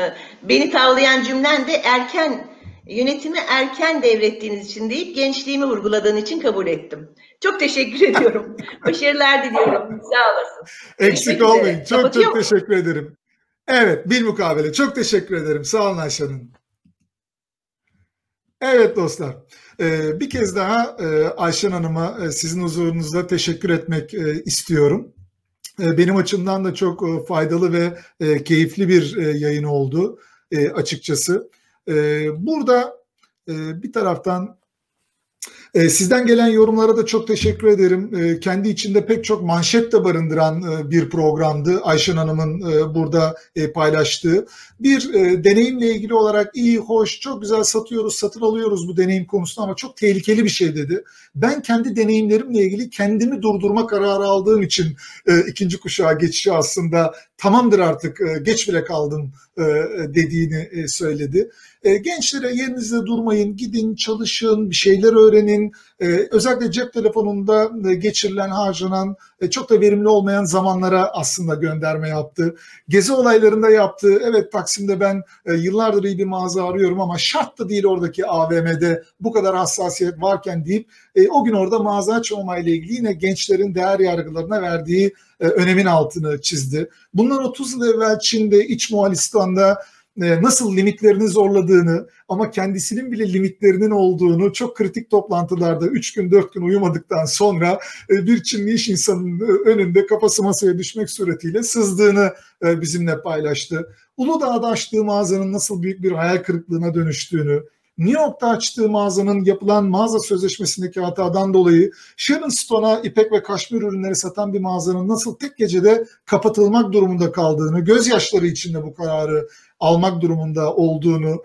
Beni tavlayan cümlen de erken yönetimi erken devrettiğiniz için deyip gençliğimi vurguladığın için kabul ettim. Çok teşekkür ediyorum. Başarılar diliyorum. Sağ olasın. Eksik olmayın. Çok çok teşekkür ederim. Evet, bilmukabele. Çok teşekkür ederim. Sağ olun Ayşen Hanım. Evet dostlar, bir kez daha Ayşen Hanım'a sizin huzurunuzda teşekkür etmek istiyorum. Benim açımdan da çok faydalı ve keyifli bir yayın oldu açıkçası. Burada bir taraftan sizden gelen yorumlara da çok teşekkür ederim. Kendi içinde pek çok manşet de barındıran bir programdı Ayşen Hanım'ın burada paylaştığı. Bir deneyimle ilgili olarak iyi, hoş, çok güzel satıyoruz, satın alıyoruz bu deneyim konusunda ama çok tehlikeli bir şey dedi. Ben kendi deneyimlerimle ilgili kendimi durdurma kararı aldığım için 2. kuşağa geçişi aslında tamamdır artık geç bile kaldın dediğini söyledi. Gençlere yerinizde durmayın, gidin, çalışın, bir şeyler öğrenin. Özellikle cep telefonunda geçirilen, harcanan, çok da verimli olmayan zamanlara aslında gönderme yaptı. Gezi olaylarında yaptı. Evet, Taksim'de ben yıllardır iyi bir mağaza arıyorum ama şart da değil oradaki AVM'de bu kadar hassasiyet varken deyip o gün orada mağaza açmamayla ilgili yine gençlerin değer yargılarına verdiği önemin altını çizdi. Bundan 30 yıl evvel Çin'de, İç Moğolistan'da nasıl limitlerini zorladığını ama kendisinin bile limitlerinin olduğunu çok kritik toplantılarda 3 gün 4 gün uyumadıktan sonra bir Çinli iş insanının önünde kafası masaya düşmek suretiyle sızdığını bizimle paylaştı. Uludağ'da açtığı mağazanın nasıl büyük bir hayal kırıklığına dönüştüğünü, New York'ta açtığı mağazanın yapılan mağaza sözleşmesindeki hatadan dolayı Sharon Stone'a ipek ve kaşmir ürünleri satan bir mağazanın nasıl tek gecede kapatılmak durumunda kaldığını, gözyaşları içinde bu kararı almak durumunda olduğunu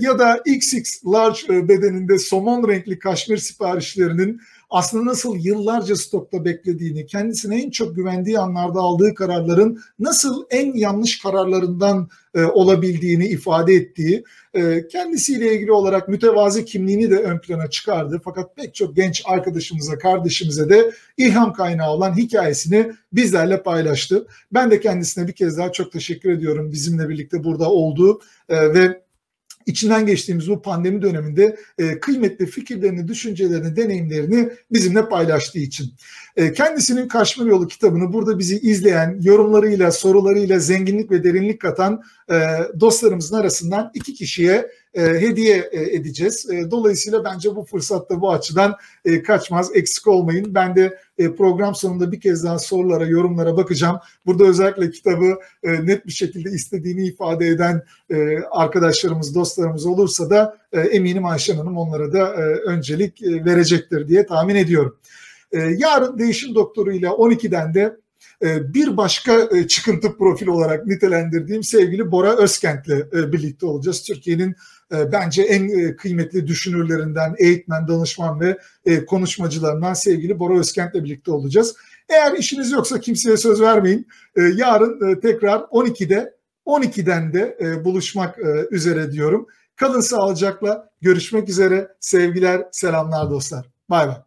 ya da XX large bedeninde somon renkli kaşmir siparişlerinin aslında nasıl yıllarca stokta beklediğini, kendisine en çok güvendiği anlarda aldığı kararların nasıl en yanlış kararlarından olabildiğini ifade ettiği, kendisiyle ilgili olarak mütevazi kimliğini de ön plana çıkardı. Fakat pek çok genç arkadaşımıza, kardeşimize de ilham kaynağı olan hikayesini bizlerle paylaştı. Ben de kendisine bir kez daha çok teşekkür ediyorum bizimle birlikte burada olduğu ve İçinden geçtiğimiz bu pandemi döneminde kıymetli fikirlerini, düşüncelerini, deneyimlerini bizimle paylaştığı için. Kendisinin Kaşmir Yolu kitabını burada bizi izleyen, yorumlarıyla, sorularıyla zenginlik ve derinlik katan dostlarımızın arasından 2 kişiye hediye edeceğiz. Dolayısıyla bence bu fırsatta bu açıdan kaçmaz, eksik olmayın. Ben de program sonunda bir kez daha sorulara, yorumlara bakacağım. Burada özellikle kitabı net bir şekilde istediğini ifade eden arkadaşlarımız, dostlarımız olursa da eminim Ayşen Hanım onlara da öncelik verecektir diye tahmin ediyorum. Yarın Değişim Doktoru ile 12'den de bir başka çıkıntı profil olarak nitelendirdiğim sevgili Bora Özkent'le birlikte olacağız. Türkiye'nin bence en kıymetli düşünürlerinden, eğitmen, danışman ve konuşmacılarından sevgili Bora Özkent'le birlikte olacağız. Eğer işiniz yoksa kimseye söz vermeyin. Yarın tekrar 12'den de buluşmak üzere diyorum. Kalın sağlıcakla, görüşmek üzere. Sevgiler, selamlar dostlar. Bay bay.